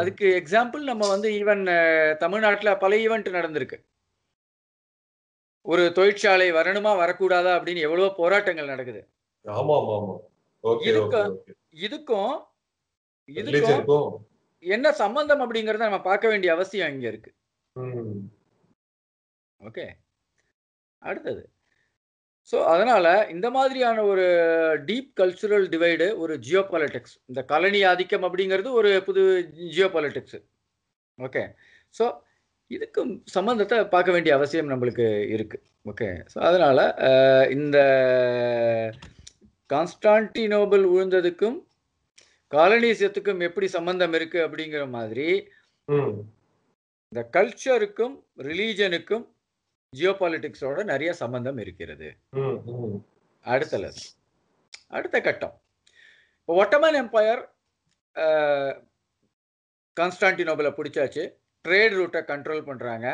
அதுக்கு எக்ஸாம்பிள் நம்ம வந்து ஈவன் தமிழ்நாட்டுல பல ஈவென்ட் நடந்திருக்கு. ஒரு தொழிற்சாலை வரணுமா வரக்கூடாதா அப்படின்னு எவ்வளவோ போராட்டங்கள் நடக்குது. இதுக்கும் இதுக்கும் என்ன சம்பந்தம் அப்படிங்கறத நம்ம பார்க்க வேண்டிய அவசியம் இங்க இருக்கு. ஓகே, அடுத்தது. ஸோ அதனால இந்த மாதிரியான ஒரு டீப் கல்ச்சுரல் டிவைடு, ஒரு ஜியோ பாலிட்டிக்ஸ், இந்த காலனி ஆதிக்கம் அப்படிங்கிறது ஒரு புது ஜியோ பாலிட்டிக்ஸ். ஓகே, ஸோ இதுக்கும் சம்பந்தத்தை பார்க்க வேண்டிய அவசியம் நம்மளுக்கு இருக்கு. ஓகே, ஸோ அதனால இந்த கான்ஸ்டாண்டினோபிள் விழுந்ததுக்கும் காலனிசத்துக்கும் எப்படி சம்பந்தம் இருக்கு அப்படிங்கிற மாதிரி, இந்த கல்ச்சருக்கும் ரிலீஜனுக்கும் ஜியோ பாலிட்டிக்ஸோட நிறைய சம்பந்தம் இருக்கிறது. அடுத்த கட்டம், இப்போ ஒட்டமன் எம்பையர் கான்ஸ்டாண்டினோபிளை பிடிச்சாச்சு, ட்ரேட் ரூட்டை கண்ட்ரோல் பண்றாங்க.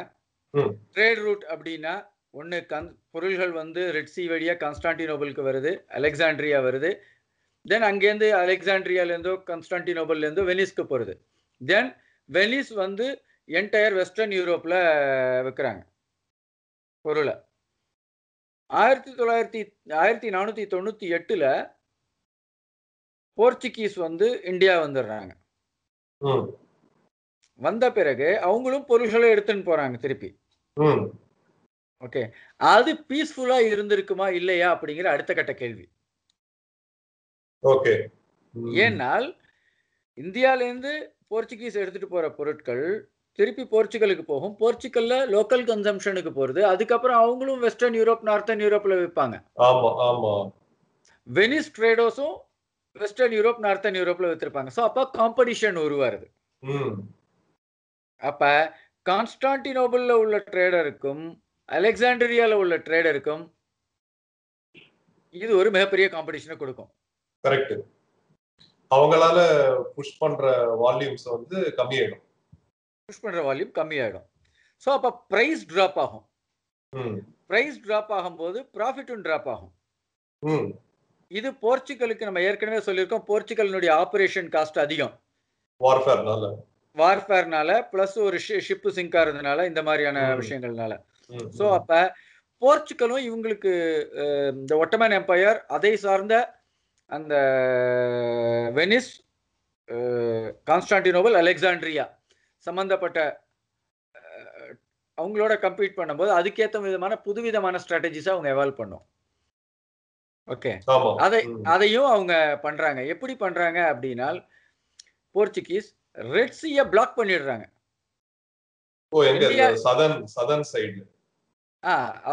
ட்ரேட் ரூட் அப்படின்னா ஒன்று, பொருள்கள் வந்து ரெட் சி வழியா கான்ஸ்டாண்டினோபிளுக்கு வருது, அலெக்சாண்ட்ரியா வருது, தென் அங்கேருந்து அலெக்சாண்ட்ரியாலேருந்தோ கான்ஸ்டாண்டினோபிள்லேருந்தோ வெனிஸ்க்கு போகிறது, தென் வெனிஸ் வந்து என்டையர் வெஸ்டர்ன் யூரோப்பில் விற்கிறாங்க பொருளை. 1498ல் போர்ச்சுகீஸ் வந்து இந்தியா வந்துடுறாங்க. வந்த பிறகு அவங்களும் பொருள்களை எடுத்துன்னு போறாங்க திருப்பி. ஓகே, அது பீஸ்ஃபுல்லா இருந்திருக்குமா இல்லையா அப்படிங்கிற அடுத்த கட்ட கேள்வி. ஓகே, ஏனால் இந்தியாவிலேருந்து போர்ச்சுகீஸ் எடுத்துட்டு போற பொருட்கள் திருப்பி போர்ச்சுகலுக்கு போகும், போர்ச்சுகல்ல லோக்கல் கன்சம்ஷனுக்கு போறது, அதுக்கப்புறம் அவங்களும் வெஸ்டர்ன் யூரோப், நார்த்தன் யூரோப்ல விற்பாங்க. வெனிஸ் ட்ரேடர்ஸும் வெஸ்டர்ன் யூரோப், நார்த்தன் யூரோப்ல வித்திருப்பாங்க. ஸோ அப்ப காம்படிஷன் உருவாருது. அப்ப கான்ஸ்டாண்டினோபிள்ல உள்ள ட்ரேடருக்கும் அலெக்சாண்ட்ரியால உள்ள ட்ரேடருக்கும் இது ஒரு மிகப்பெரிய காம்படிஷனை கொடுக்கும். கரெக்ட். அவங்களால புஷ் பண்ற வால்யூம்ஸ் வந்து கம்மியாயிடும், புஷ் பண்ற வால்யூம் கம்மியாயிடும். ஸோ அப்போ ப்ரைஸ் ட்ராப் ஆகும். ப்ரைஸ் ட்ராப் ஆகும்போது ப்ராஃபிட்டும் ட்ராப் ஆகும். இது போர்ச்சுகலுக்கு நம்ம ஏற்கனவே சொல்லியிருக்கோம், போர்ச்சுகலினுடைய ஆபரேஷன் காஸ்ட் அதிகம் வார்ஃபேர்னால, பிளஸ் ஒரு ஷிப்பு சிங்க் ஆறதுனால, இந்த மாதிரியான விஷயங்கள்னால. ஸோ அப்ப போர்ச்சுகலும் இவங்களுக்கு இந்த ஒட்டமன் எம்பையர், அதை சார்ந்த அந்த வெனிஸ், கான்ஸ்டான்டினோபிள், அலெக்சாண்ட்ரியா சம்பந்தப்பட்ட அவங்களோட கம்பீட் பண்ணும்போது அதுக்கேற்ற விதமான புதுவிதமான ஸ்ட்ராட்டஜிஸை அவங்க எவால்வ் பண்ணும். ஓகே, அதையும் அவங்க பண்றாங்க. எப்படி பண்றாங்க அப்படின்னா, போர்ச்சுகீஸ் ரெட் சீயை பிளாக் பண்ணிடுறாங்க.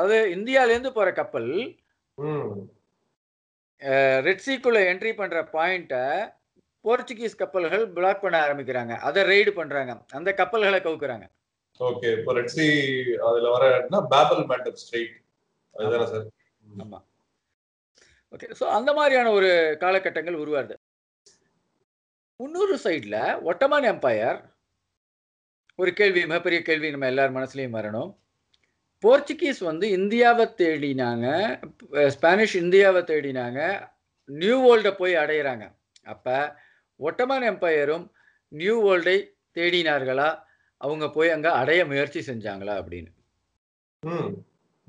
அது இந்தியாவிலேருந்து போற கப்பல் ரெட் சீக்குள்ள என்ட்ரி பண்ற பாயிண்ட போர்ச்சுகீஸ் கப்பல்கள் பிளாக் பண்ண ஆரம்பிக்கிறாங்க, அதை ரெய்டு பண்றாங்க, அந்த கப்பல்களை கவுக்குறாங்க. ஓகே, இப்போ ரெட் சீ அதுல வரதுனா பாபல் மேண்டப் ஸ்ட்ரெய்ட், அதுதானே சார்? ஆமா. ஓகே, சோ அந்த மாதிரியான ஒரு காலகட்டங்கள் உருவாகுது. இன்னொரு சைடில் ஒட்டமான் எம்பையர், ஒரு கேள்வி, மிகப்பெரிய கேள்வி நம்ம எல்லார் மனசுலையும் வரணும். போர்ச்சுகீஸ் வந்து இந்தியாவை தேடினாங்க, ஸ்பானிஷ் இந்தியாவை தேடினாங்க, நியூ வேர்ல்டை போய் அடையிறாங்க. அப்போ ஒட்டமான் எம்பையரும் நியூ வேர்ல்டை தேடினார்களா, அவங்க போய் அங்கே அடைய முயற்சி செஞ்சாங்களா அப்படின்னு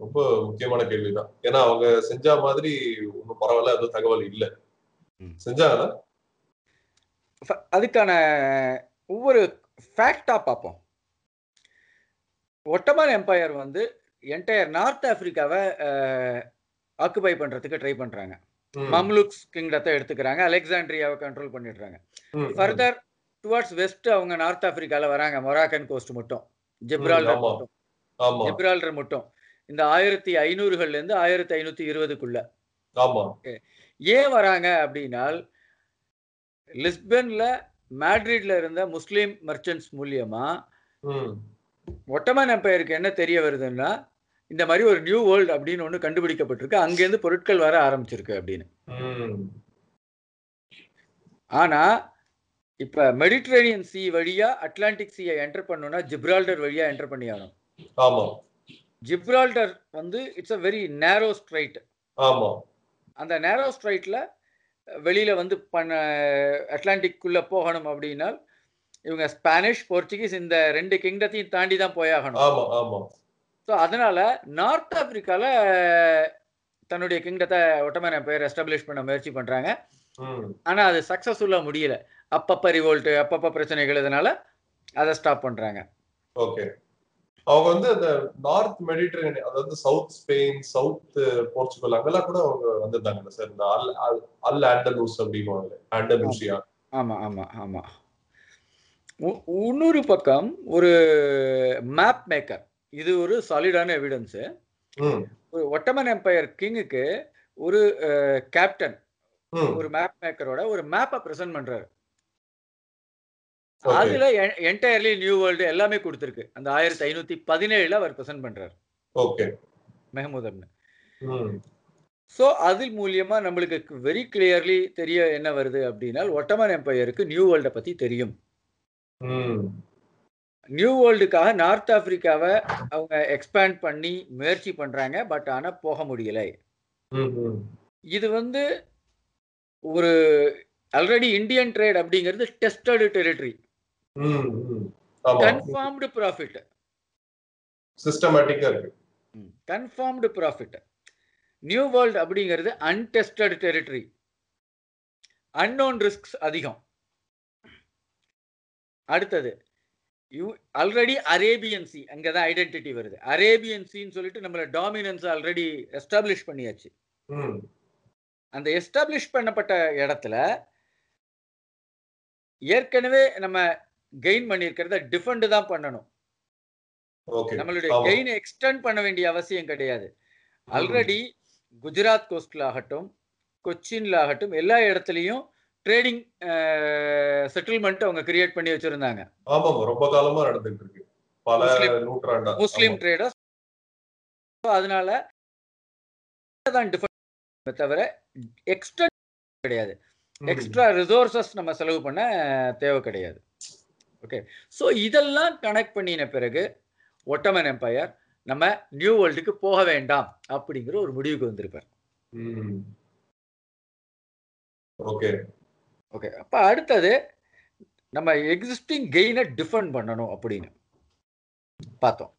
ரொம்ப முக்கியமான கேள்விதான். ஏன்னா அவங்க செஞ்ச மாதிரி ஒன்றும் பரவாயில்ல, அது தகவல் இல்லை. செஞ்சாங்களா, அதுக்கான ஒவ்வொரு ஃபேக்டாக பார்ப்போம். ஒட்டமான் எம்பையர் வந்து என்டையர் நார்த் ஆப்பிரிக்காவை ஆக்குபை பண்ணுறதுக்கு ட்ரை பண்ணுறாங்க. மம்லுக்ஸ் கிங்டத்தை எடுத்துக்கிறாங்க, அலெக்சாண்ட்ரியாவை கண்ட்ரோல் பண்ணிடுறாங்க. ஃபர்தர் டுவார்ட்ஸ் வெஸ்ட் அவங்க நார்த் ஆப்பிரிக்காவில் வராங்க, மொராக்கன் கோஸ்ட் மட்டும், ஜிப்ரால்டர் மட்டும், இந்த 1500 1520 ஏன் வராங்க அப்படின்னா, லிஸ்பன்ல மேட்ரிட்ல இருந்த முஸ்லீம் மர்ச்சன்ட்ஸ் மூலியமா ஒட்டமான் எம்பையருக்கு என்ன தெரிய வருதுன்னா, இந்த மாதிரி ஒரு நியூ வேர்ல்டு அப்படின்னு ஒன்று கண்டுபிடிக்கப்பட்டிருக்கு, அங்கேருந்து பொருட்கள் வர ஆரம்பிச்சிருக்கு அப்படின்னு. ஆனா இப்ப மெடிட்ரேனியன் சி வழியா அட்லாண்டிக் சீயை என்டர் பண்ணோம்னா ஜிப்ரால்டர் வழியா என்டர் பண்ணி ஆகணும். ஜிப்ரால்டர் வந்து it's a very narrow strait. அந்த நேரோ ஸ்ட்ரைட்ல வெளியில வந்து அட்லாண்டிக்குள்ள போகணும் அப்படின்னா இவங்க ஸ்பானிஷ், போர்ச்சுகீஸ் இந்த ரெண்டு கிங்டத்தையும் தாண்டி தான் போயாகணும். ஸோ அதனால நார்த் ஆப்பிரிக்கால தன்னுடைய கிங்டத்தை ஒட்டமான பேர் எஸ்டாப்ளிஷ் பண்ண முயற்சி பண்றாங்க. ஆனா அது சக்சஸ்ஃபுல்லா முடியல, அப்பப்ப ரிவோல்ட், அப்பப்ப பிரச்சனைகள், இதனால அதை ஸ்டாப் பண்றாங்க. ஓகே, அவங்க வந்து அந்த நார்த் மெடிட்ரேனியன், அதாவது சவுத் ஸ்பெயின், சவுத் போர்ச்சுகல், அங்கெல்லாம் கூட அவங்க வந்துட்டாங்க சார். இந்த அல் ஆண்டலூஸ் அப்படிங்குவாங்க, ஆண்டலூசியா. ஆமா ஆமா ஆமா. இன்னொரு பக்கம் ஒரு மேப் மேக்கர், இது ஒரு சாலிடான எவிடன்ஸு. ஒரு ஒட்டமன் எம்பையர் கிங்குக்கு ஒரு கேப்டன், ஒரு மேப் மேக்கரோட ஒரு மேப்பை ப்ரெசென்ட் பண்றாரு. அதுல என்டையர்லி நியூ வேர்ல்டு எல்லாமே கொடுத்துருக்கு. அந்த 1517 அவர் ப்ரெசென்ட் பண்றாரு. ஓகே, மெஹமூதம்னு. ஸோ அது மூலியமா நம்மளுக்கு வெரி கிளியர்லி தெரிய என்ன வருது அப்படின்னா, ஒட்டமன் எம்பையருக்கு நியூ வேர்ல்டை பத்தி தெரியும். நியூ வேர்ல்டுக்காக நார்த் ஆப்பிரிக்காவை அவங்க எக்ஸ்பேண்ட் பண்ணி முயற்சி பண்றாங்க, பட் ஆனா போக முடியல. இது வந்து ஒரு ஆல்ரெடி இந்தியன் ட்ரேட் அப்படிங்கிறது டெஸ்டட் டெரிட்டரி, கன்ஃபார்ம்டு ப்ராஃபிட், சிஸ்டமேட்டிக்கா இருக்கு, கன்ஃபார்ம்டு ப்ராஃபிட். நியூ வேர்ல்டு அப்படிங்கிறது அன்டெஸ்டட் டெரிட்டரி, அன்னோன் ரிஸ்க்ஸ் அதிகம். அடுத்தது ஆல்ரெடி அரேபியன் சி, அங்கதான் ஐடென்டிட்டி வருது. அரேபியன் சீன்னு சொல்லிட்டு நம்மள டாமினன்ஸ் ஆல்ரெடி எஸ்டாப்ளிஷ் பண்ணியாச்சு. அந்த எஸ்டாப்ளிஷ் பண்ணப்பட்ட இடத்துல ஏற்கனவே நம்ம கெயின் பண்ணியிருக்கிறத டிஃபெண்ட் தான் பண்ணணும். நம்மளுடைய கெயின் எக்ஸ்டெண்ட் பண்ண வேண்டிய அவசியம் கிடையாது. ஆல்ரெடி குஜராத் கோஸ்ட்ல ஆகட்டும், கொச்சின்ல ஆகட்டும், எல்லா இடத்துலையும் ட்ரேடிங் செட்டில்மெண்ட் அவங்க கிரியேட் பண்ணி வச்சிருந்தாங்க. ரொம்ப காலமா நடந்துட்டு இருக்கு, பல நூற்றாண்டா முஸ்லீம் ட்ரேடர்ஸ். அதனால தவிர எக்ஸ்டெண்ட் கிடையாது. எக்ஸ்ட்ரா ரிசோர்சஸ் நம்ம செலவு பண்ண தேவை கிடையாது. ஓகே, ஸோ இதெல்லாம் கனெக்ட் பண்ணின பிறகு ஒட்டமன் எம்பையர் நம்ம நியூ வேர்ல்டுக்கு போக வேண்டாம் அப்படிங்கிற ஒரு முடிவுக்கு வந்திருப்பார். ஓகே ஓகே, அப்போ அடுத்தது நம்ம எக்ஸிஸ்டிங் கெயினை டிஃபெண்ட் பண்ணணும் அப்படின்னு பார்த்தோம்.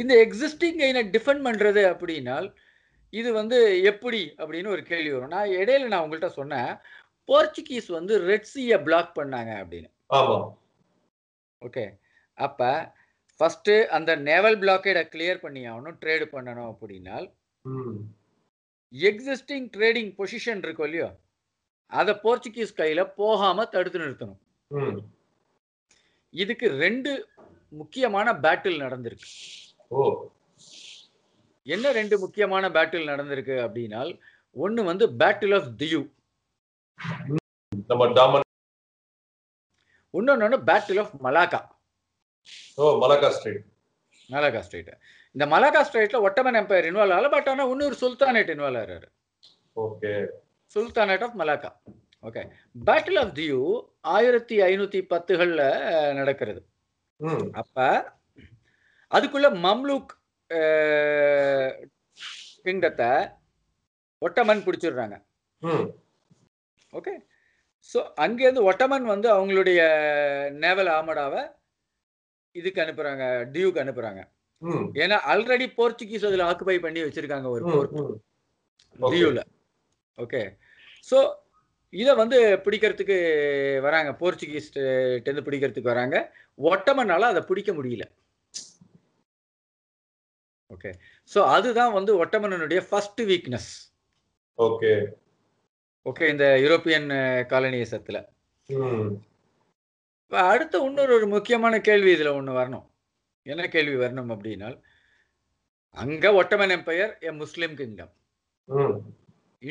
இந்த எக்ஸிஸ்டிங் கெயினை டிஃபெண்ட் பண்ணுறது அப்படின்னால் இது வந்து எப்படி அப்படின்னு ஒரு கேள்வி வரும். நான் இடையில நான் உங்கள்கிட்ட சொன்னேன், போர்ச்சுகீஸ் வந்து ரெட் சீயை பிளாக் பண்ணாங்க அப்படின்னு. ஓகே, அப்போ ஃபஸ்ட்டு அந்த நேவல் பிளாக்கேடை கிளியர் பண்ணி ஆகணும், ட்ரேடு பண்ணணும் அப்படின்னால் எக்ஸிஸ்டிங் ட்ரேடிங் பொசிஷன் இருக்கும் இல்லையோ, அதை போர்ச்சுகீஸ் கையில் போகாமல் தடுத்து நிறுத்தணும். இதுக்கு ரெண்டு முக்கியமான பேட்டில் நடந்திருக்கு. என்ன ரெண்டு முக்கியமான பேட்டில் நடந்திருக்கு அப்படின்னால், ஒன்று வந்து பேட்டில் ஆஃப் தியூ, இன்னொன்னு battle of Malacca. Malacca strait. இந்த மலாக்கா ஸ்ட்ரைட்ல ஒட்டமன் எம்பையர் இன்வால்வ் ஆகல, பட் ஆனால் இன்னொரு சுல்தானேட் இன்வால்வ் ஆகிறாரு. Okay, sultanate of Malacca. Okay, battle of Diu 1510 நடக்கிறது. அப்ப அதுக்குள்ள மம்லூக் கிங்டத்தை ஒட்டமன் பிடிச்சிடுறாங்க. ஓகே, ஸோ அங்கேருந்து ஒட்டமன் வந்து அவங்களுடைய நேவல் ஆர்மடாவை இதுக்கு அனுப்புறாங்க, டியூக்கு அனுப்புறாங்க. ஏன்னா ஆல்ரெடி போர்ச்சுகீஸ் அதில் ஆக்குபை பண்ணி வச்சிருக்காங்க ஒரு டியூல. ஓகே, ஸோ இதை வந்து பிடிக்கிறதுக்கு வராங்க, போர்ச்சுகீஸ் டெந்து பிடிக்கிறதுக்கு வராங்க. ஒட்டமனால அதை பிடிக்க முடியல. ஓகே, ஸோ அதுதான் வந்து ஒட்டமனுடைய ஃபர்ஸ்ட் வீக்னஸ். ஓகே ஓகே, இந்த யூரோப்பியன் காலனிசத்துல. இப்போ அடுத்த இன்னொரு ஒரு முக்கியமான கேள்வி இதில் ஒன்று வரணும். என்ன கேள்வி வரணும் அப்படின்னா, அங்கே Ottoman empire a Muslim kingdom.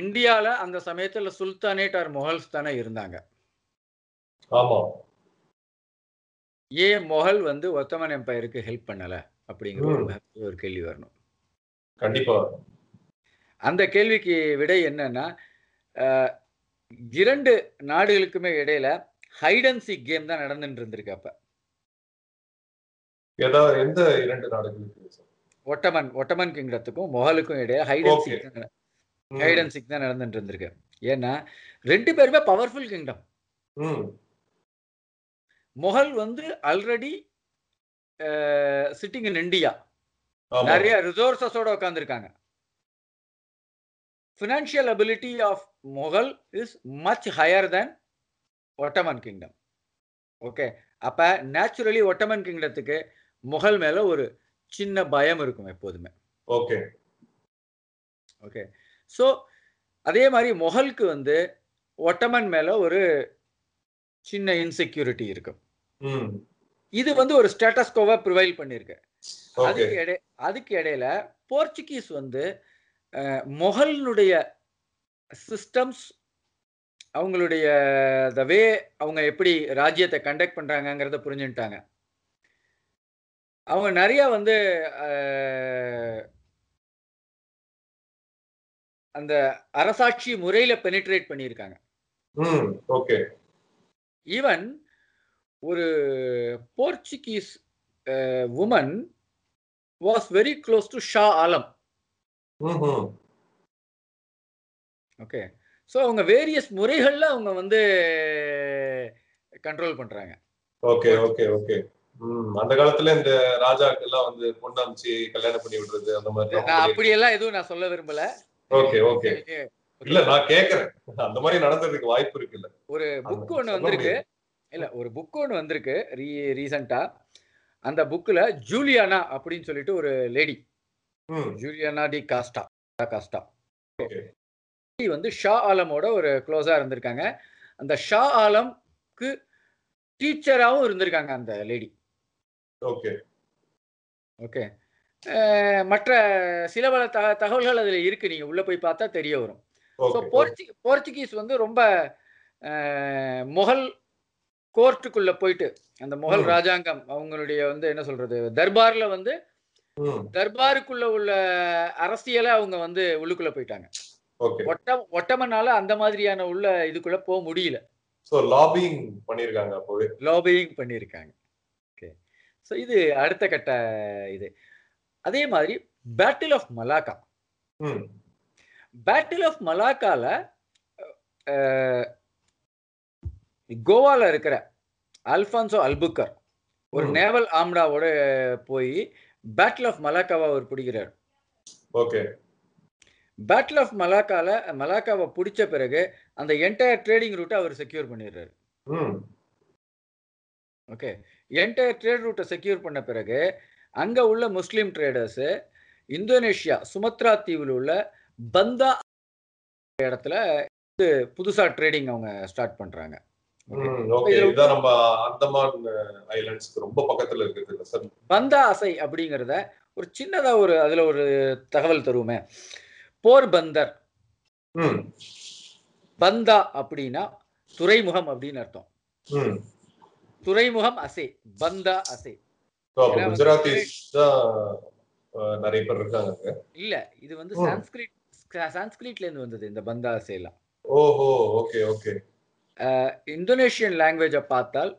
இந்தியாவில் அந்த சமயத்தில் சுல்தானேட் ஆர் மொஹல்ஸ் தானே இருந்தாங்க. ஏன் மொஹல் வந்து ஒட்டமன் எம்பையருக்கு ஹெல்ப் பண்ணலை அப்படிங்கிற ஒரு கேள்வி வரணும். கண்டிப்பாக அந்த கேள்விக்கு விடை என்னன்னா, இரண்டு நாடுகளுக்குமே இடையில ஹைட் அண்ட் சீக் கேம் தான் நடந்துட்டு இருந்திருக்கு. அப்ப எந்த இரண்டு நாடுகளுக்கு, ஒட்டமன் கிங்டத்துக்கும் மொஹலுக்கும் இடையில ஹைட் அண்ட் சீக் தான் நடந்துட்டு இருந்திருக்கு. ஏன்னா ரெண்டு பேருமே பவர்ஃபுல் கிங்டம். மொஹல் வந்து ஆல்ரெடி சிட்டிங் இன் இந்தியா, நிறைய ரிசோர்சஸோட உட்காந்துருக்காங்க. Financial ability of Mughal is much higher than Ottoman Kingdom. Okay, அப்ப நேச்சுரலி ஒட்டமன் கிங்டத்துக்கு முகல் மேல ஒரு சின்ன பயம் இருக்கும் எப்போதுமே. ஓகே ஓகே, ஸோ அதே மாதிரி முகலுக்கு வந்து ஒட்டமன் மேல ஒரு சின்ன இன்செக்யூரிட்டி இருக்கும். இது வந்து ஒரு ஸ்டேட்டஸ் கோவா ப்ரிவைல் பண்ணிருக்கு. அதுக்கு இடையில போர்ச்சுகீஸ் வந்து மொஹல்னுடைய சிஸ்டம்ஸ், அவங்களுடைய த வே அவங்க எப்படி ராஜ்யத்தை கண்டக்ட் பண்ணுறாங்கங்கிறத புரிஞ்சுட்டாங்க. அவங்க நிறையா வந்து அந்த அரசாட்சி முறையில் பெனிட்ரேட் பண்ணியிருக்காங்க. ஓகே, ஈவன் ஒரு Portuguese woman was very close to Shah Alam. Okay, so அவங்க வேரியஸ் முறைகள்ல அவங்க வந்து கண்ட்ரோல் பண்றாங்க. ஓகே ஓகே ஓகே, அந்த காலத்துல இந்த ராஜாக்கள் எல்லாம் வந்து பொண்ணாம்ச்சி கல்யாணம் பண்ணி விடுறது அந்த மாதிரி. நான் அப்படி எல்லாம் எதுவும் நான் சொல்ல விரும்பல. ஓகே ஓகே, இல்ல நான் கேக்குறேன், அந்த மாதிரி நடந்துருக்கு வாய்ப்பு இருக்குல்ல. ஒரு புக் ஒன்னு வந்திருக்கு, இல்ல ஒரு புக் ஒன்னு வந்திருக்கு ரீசெண்டா. அந்த புக்ல ஜூலியானா அப்படின்னு சொல்லிட்டு ஒரு லேடி, ஜூலியானா டி காஸ்டா வந்து ஷா ஆலமோட ஒரு க்ளோஸா இருந்திருக்காங்க. அந்த ஷா ஆலம்க்கு டீச்சராகவும் இருந்திருக்காங்க அந்த லேடி. ஓகே ஓகே, மற்ற சில பல தகவல்கள் அதில் இருக்கு, நீங்க உள்ள போய் பார்த்தா தெரிய வரும். ஸோ போர்ச்சுகீஸ் வந்து ரொம்ப முகல் கோர்ட்டுக்குள்ள போயிட்டு அந்த முகல் ராஜாங்கம் அவங்களுடைய வந்து என்ன சொல்றது தர்பார்ல வந்து தர்பாருக்குள்ள உள்ள அரசியலை அவங்க வந்து உள்ளுக்குள்ள போயிட்டாங்க. ஒட்டமனால அந்த மாதிரியான உள்ள இதுக்குள்ள போக முடியல. லாபியிங் பண்ணியிருக்காங்க. ஓகே, ஸோ இது அடுத்த கட்ட இது. அதே மாதிரி battle of Malacca, battle of மலாக்கால கோவால இருக்கிற அல்ஃபான்சோ அல்புக்கர் ஒரு நேவல் ஆம்டாவோட போய் பேட்டில் ஆஃப் மலாக்காவை அவர் பிடிக்கிறார். ஓகே, பேட்டில் ஆஃப் மலாக்காவை பிடிச்ச பிறகு அந்த என்டையர் ட்ரேடிங் ரூட்டை அவர் செக்யூர் பண்ணிடுறாரு. ஓகே, என்டையர் ட்ரேட் ரூட்டை செக்யூர் பண்ண பிறகு அங்கே உள்ள முஸ்லீம் ட்ரேடர்ஸு இந்தோனேஷியா சுமத்ரா தீவில் உள்ள பந்தா இடத்துல புதுசா ட்ரேடிங் அவங்க ஸ்டார்ட் பண்றாங்க. பந்தா அசை அப்படிங்கறத ஒரு சின்னதா ஒரு அதுல ஒரு தகவல் தருவோமே. போர்பந்தர், பந்தா அப்படின்னா துறைமுகம் அப்படின்னு அர்த்தம். துறைமுகம் அசை, பந்தா அசை. நிறைய பேர் இருக்காங்க இல்ல, இது வந்து சான்ஸ்கிரிட்ல இருந்து வந்தது இந்த பந்தா அசைலாம். ஓஹோ, ஓகே ஓகே. இந்தோனேஷியன் லாங்குவேஜை பார்த்தால்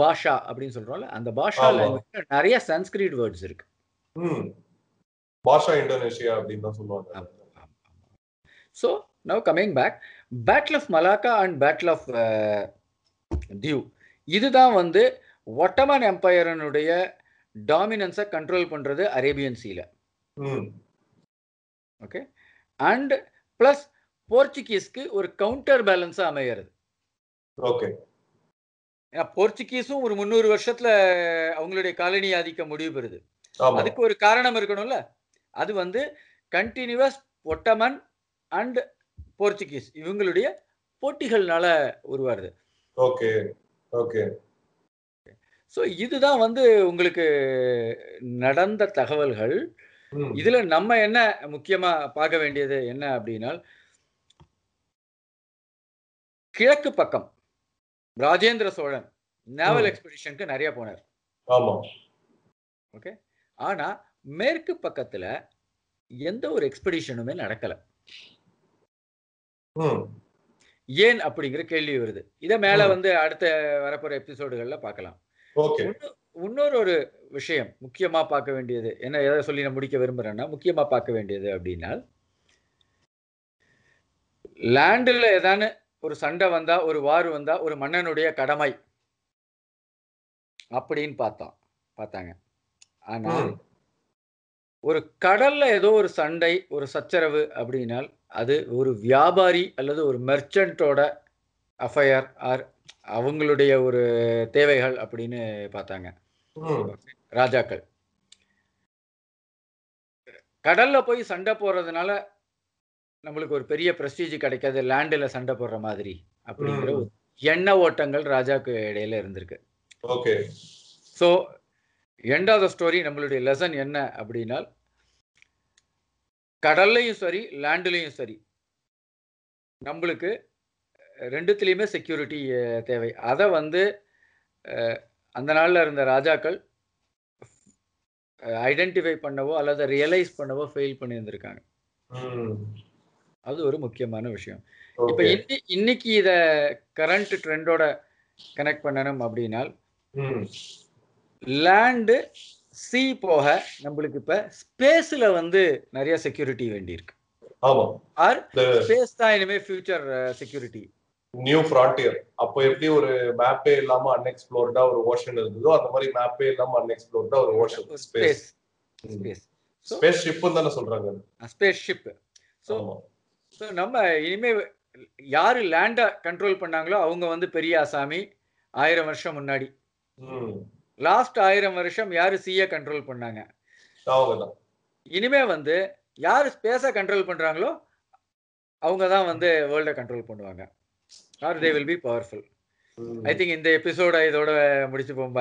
பாஷா அப்படின்னு சொல்றோம்ல, அந்த பாஷா லாங்குவேஜ்ல நிறைய சான்ஸ்கிரிட் வேர்ட்ஸ் இருக்கு. பாஷா இந்தோனேஷியா அப்படின்னு தான் சொல்லுவாங்க. So now coming back, battle of Malacca and battle of Diu, இதுதான் வந்து ஒட்டமன் எம்பையரனுடைய டாமினன்ஸை கண்ட்ரோல் பண்றது அரேபியன் சீல. ஓகே, அண்ட் பிளஸ் போர்ச்சுகீஸ்க்கு ஒரு கவுண்டர் பேலன்ஸா அமைகிறது. ஓகே, ஏன்னா போர்ச்சுகீஸும் ஒரு 300 வருஷத்துல அவங்களுடைய காலனி ஆதிக்க முடிவு பெறுது. அதுக்கு ஒரு காரணம் இருக்கணும்ல, அது வந்து கண்டினியூவஸ் ஒட்டமன் அண்ட் போர்ச்சுகீஸ் இவங்களுடைய போட்டிகள்னால உருவாருது. ஓகே ஓகே, ஸோ இதுதான் வந்து உங்களுக்கு நடந்த தகவல்கள். இதுல நம்ம என்ன முக்கியமா பார்க்க வேண்டியது என்ன அப்படின்னா, கிழக்கு பக்கம் ராஜேந்திர சோழன் நேவல் எக்ஸ்பெடிஷனுக்கு நிறைய போனார். ஓகே, ஆனா மேற்கு பக்கத்துல எந்த ஒரு எக்ஸ்பெடிஷனுமே நடக்கல. ஏன் அப்படிங்கிற கேள்வி வருது. இத மேல வந்து அடுத்த வரப்போற எபிசோடுகள்ல பார்க்கலாம். இன்னொரு ஒரு விஷயம் முக்கியமா பார்க்க வேண்டியது என்ன, எதை சொல்லி நான் முடிக்க விரும்புறேன்னா, முக்கியமா பார்க்க வேண்டியது அப்படின்னா, லேண்ட்ல ஏதான ஒரு சண்டை வந்தா, ஒரு வார் வந்தா ஒரு மன்னனுடைய கடமை அப்படின்னு பார்த்தாங்க. ஆனா ஒரு கடல்ல ஏதோ ஒரு சண்டை, ஒரு சச்சரவு அப்படின்னால் அது ஒரு வியாபாரி அல்லது ஒரு மெர்ச்சன்டோட அஃபயர் ஆர் அவங்களுடைய ஒரு தேவைகள் அப்படின்னு பார்த்தாங்க ராஜாக்கள். கடல்ல போய் சண்டை போடுறதுனால நம்மளுக்கு ஒரு பெரிய பிரஸ்டீஜ் கிடைக்காது, லேண்டில் சண்டை போடுற மாதிரி அப்படிங்கிற எண்ண ஓட்டங்கள் ராஜாக்கு இடையில இருந்திருக்கு. Okay, so end of the story நம்மளுடைய லெசன் என்ன அப்படின்னா, கடல்லையும் சரி லேண்ட்லையும் சரி நம்மளுக்கு ரெண்டுத்துலேயுமே செக்யூரிட்டி தேவை. அதை வந்து அந்த நாளில் இருந்த ராஜாக்கள் ஐடென்டிஃபை பண்ணவோ அல்லது ரியலைஸ் பண்ணவோ ஃபெயில் பண்ணியிருந்திருக்காங்க. அது ஒரு முக்கியமான விஷயம். இப்போ இன்னைக்கு இதை கரண்ட் ட்ரெண்டோட கனெக்ட் பண்ணணும் அப்படின்னா, லேண்டு சி போக நம்மளுக்கு இப்போ ஸ்பேஸில் வந்து நிறைய செக்யூரிட்டி வேண்டியிருக்கு. யாரு லேண்ட கண்ட்ரோல் பண்ணாங்களோ அவங்க வந்து பெரிய அசாமி. 1000 வருஷம் முன்னாடி, லாஸ்ட் 1000 வருஷம் யாரு சீயை கண்ட்ரோல் பண்ணாங்க. இனிமே வந்து யார் ஸ்பேஸை கண்ட்ரோல் பண்றாங்களோ அவங்க தான் வந்து வேர்ல்டை கண்ட்ரோல் பண்ணுவாங்க. Are they will be powerful. I think இந்த எபிசோட இதோட முடிச்சுப்போம்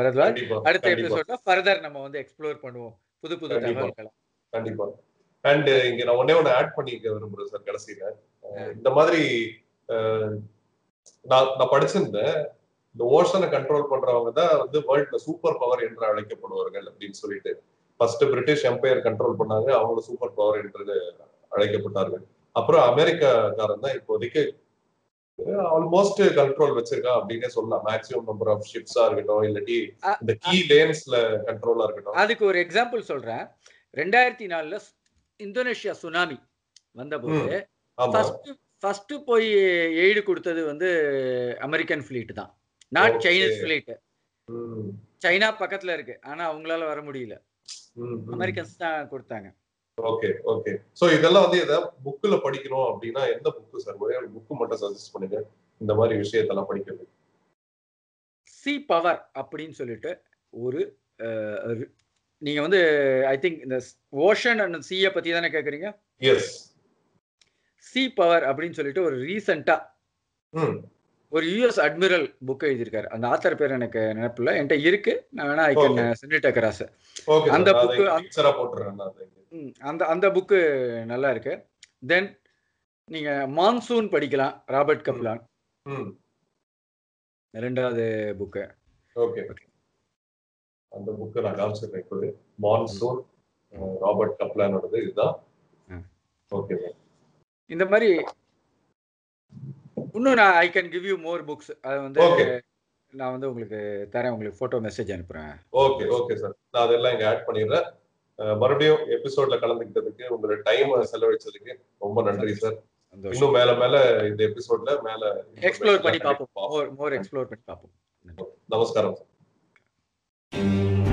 பரத்வாஜ். அடுத்த எபிசோட்ல ஃபர்தர் நம்ம வந்து எக்ஸ்ப்ளோர் பண்ணுவோம் புது புது தகவல்களை. கண்டிப்பா. அண்ட் இங்க நான் ஒன்னே ஒன்று ஆட் பண்ணிக்க விரும்புறேன் சார். கடைசியில இந்த மாதிரி நான் படிச்சிருந்தேன், இந்த ஓஷனை கண்ட்ரோல் பண்றவங்க தான் வந்து வேர்ல்ட்ல சூப்பர் பவர் என்று அழைக்கப்படுவார்கள் அப்படின்னு சொல்லிட்டு. ஃபர்ஸ்ட் பிரிட்டிஷ் எம்பையர் கண்ட்ரோல் பண்ணாங்க, அவங்க சூப்பர் பவர் என்று அழைக்கப்பட்டார்கள். அப்புறம் அமெரிக்காக்காரன் தான் இப்போதைக்கு ஆல்மோஸ்ட் கண்ட்ரோல் வச்சிருக்கான் அப்படின்னே சொல்லலாம். மேக்ஸிமம் நம்பர் ஆஃப் ஷிப்ஸா இருக்கட்டும், இல்லாட்டி இந்த கீ லேன்ஸ்ல கண்ட்ரோலா இருக்கட்டும். அதுக்கு ஒரு எக்ஸாம்பிள் சொல்றேன். 2004 இந்தோனேஷியா சுனாமி வந்தபோது ஃபர்ஸ்ட் போய் எய்டு கொடுத்தது வந்து அமெரிக்கன் ஃபிளீட் தான், நாட் சைனீஸ் ஃபிளீட். சைனா பக்கத்துல இருக்கு, ஆனா அவங்களால வர முடியல, அமெரிக்கன்ஸ் தான் கொடுத்தாங்க. Okay okay. சோ இதெல்லாம் வந்து இத புக்ல படிக்கணும் அப்படினா எந்த புக் சார்? ஒரே ஒரு புக் மட்டும் சஜஸ்ட் பண்ணுங்க இந்த மாதிரி விஷயத்தெல்லாம் படிக்கிறது. சி பவர் அப்படினு சொல்லிட்டு ஒரு நீங்க வந்து ஐ திங்க் இந்த ஓஷன் அண்ட் சீ பத்தி தான கேக்குறீங்க. எஸ், சி பவர் அப்படினு சொல்லிட்டு ஒரு ரீசன்ட்டா ஒரு யுஎஸ் அட்மிரல் புக் எழுதியிருக்காரு. அந்த ஆத்தர் பேர் எனக்கு நினைப்பில்ல, என்கிட்ட இருக்கு, நான் வேணா I can send it across. அந்த புக் ஆன்சரா போட்டுறேன். அந்த புக்கு நல்லா இருக்கு. தென் நீங்க மான்சூன் படிக்கலாம், ராபர்ட் கப்லான், ரெண்டாவது புக்கு. ஓகே, அந்த புக்கு நான் காமிச்சிருக்கேன் இப்போது. மான்சூன் ராபர்ட் கப்லானோடது இதுதான். ஓகே, இந்த மாதிரி இன்னும் நான் I can give you more books. அது வந்து நான் வந்து உங்களுக்கு தரேன், உங்களுக்கு போட்டோ மெசேஜ் அனுப்புறேன். ஓகே ஓகே சார், நான் அதெல்லாம் இங்கே ஆட் பண்ணிடுறேன். மறுபடியும் எபிசோட்ல கலந்துக்கிட்டதுக்கு, உங்களோட டைம் செலவழிச்சதுக்கு ரொம்ப நன்றி சார். இன்னும் மேல மேல இந்த எபிசோட்ல மேல எக்ஸ்ப்ளோர் பண்ணி பார்ப்போம். நமஸ்காரம் சார்.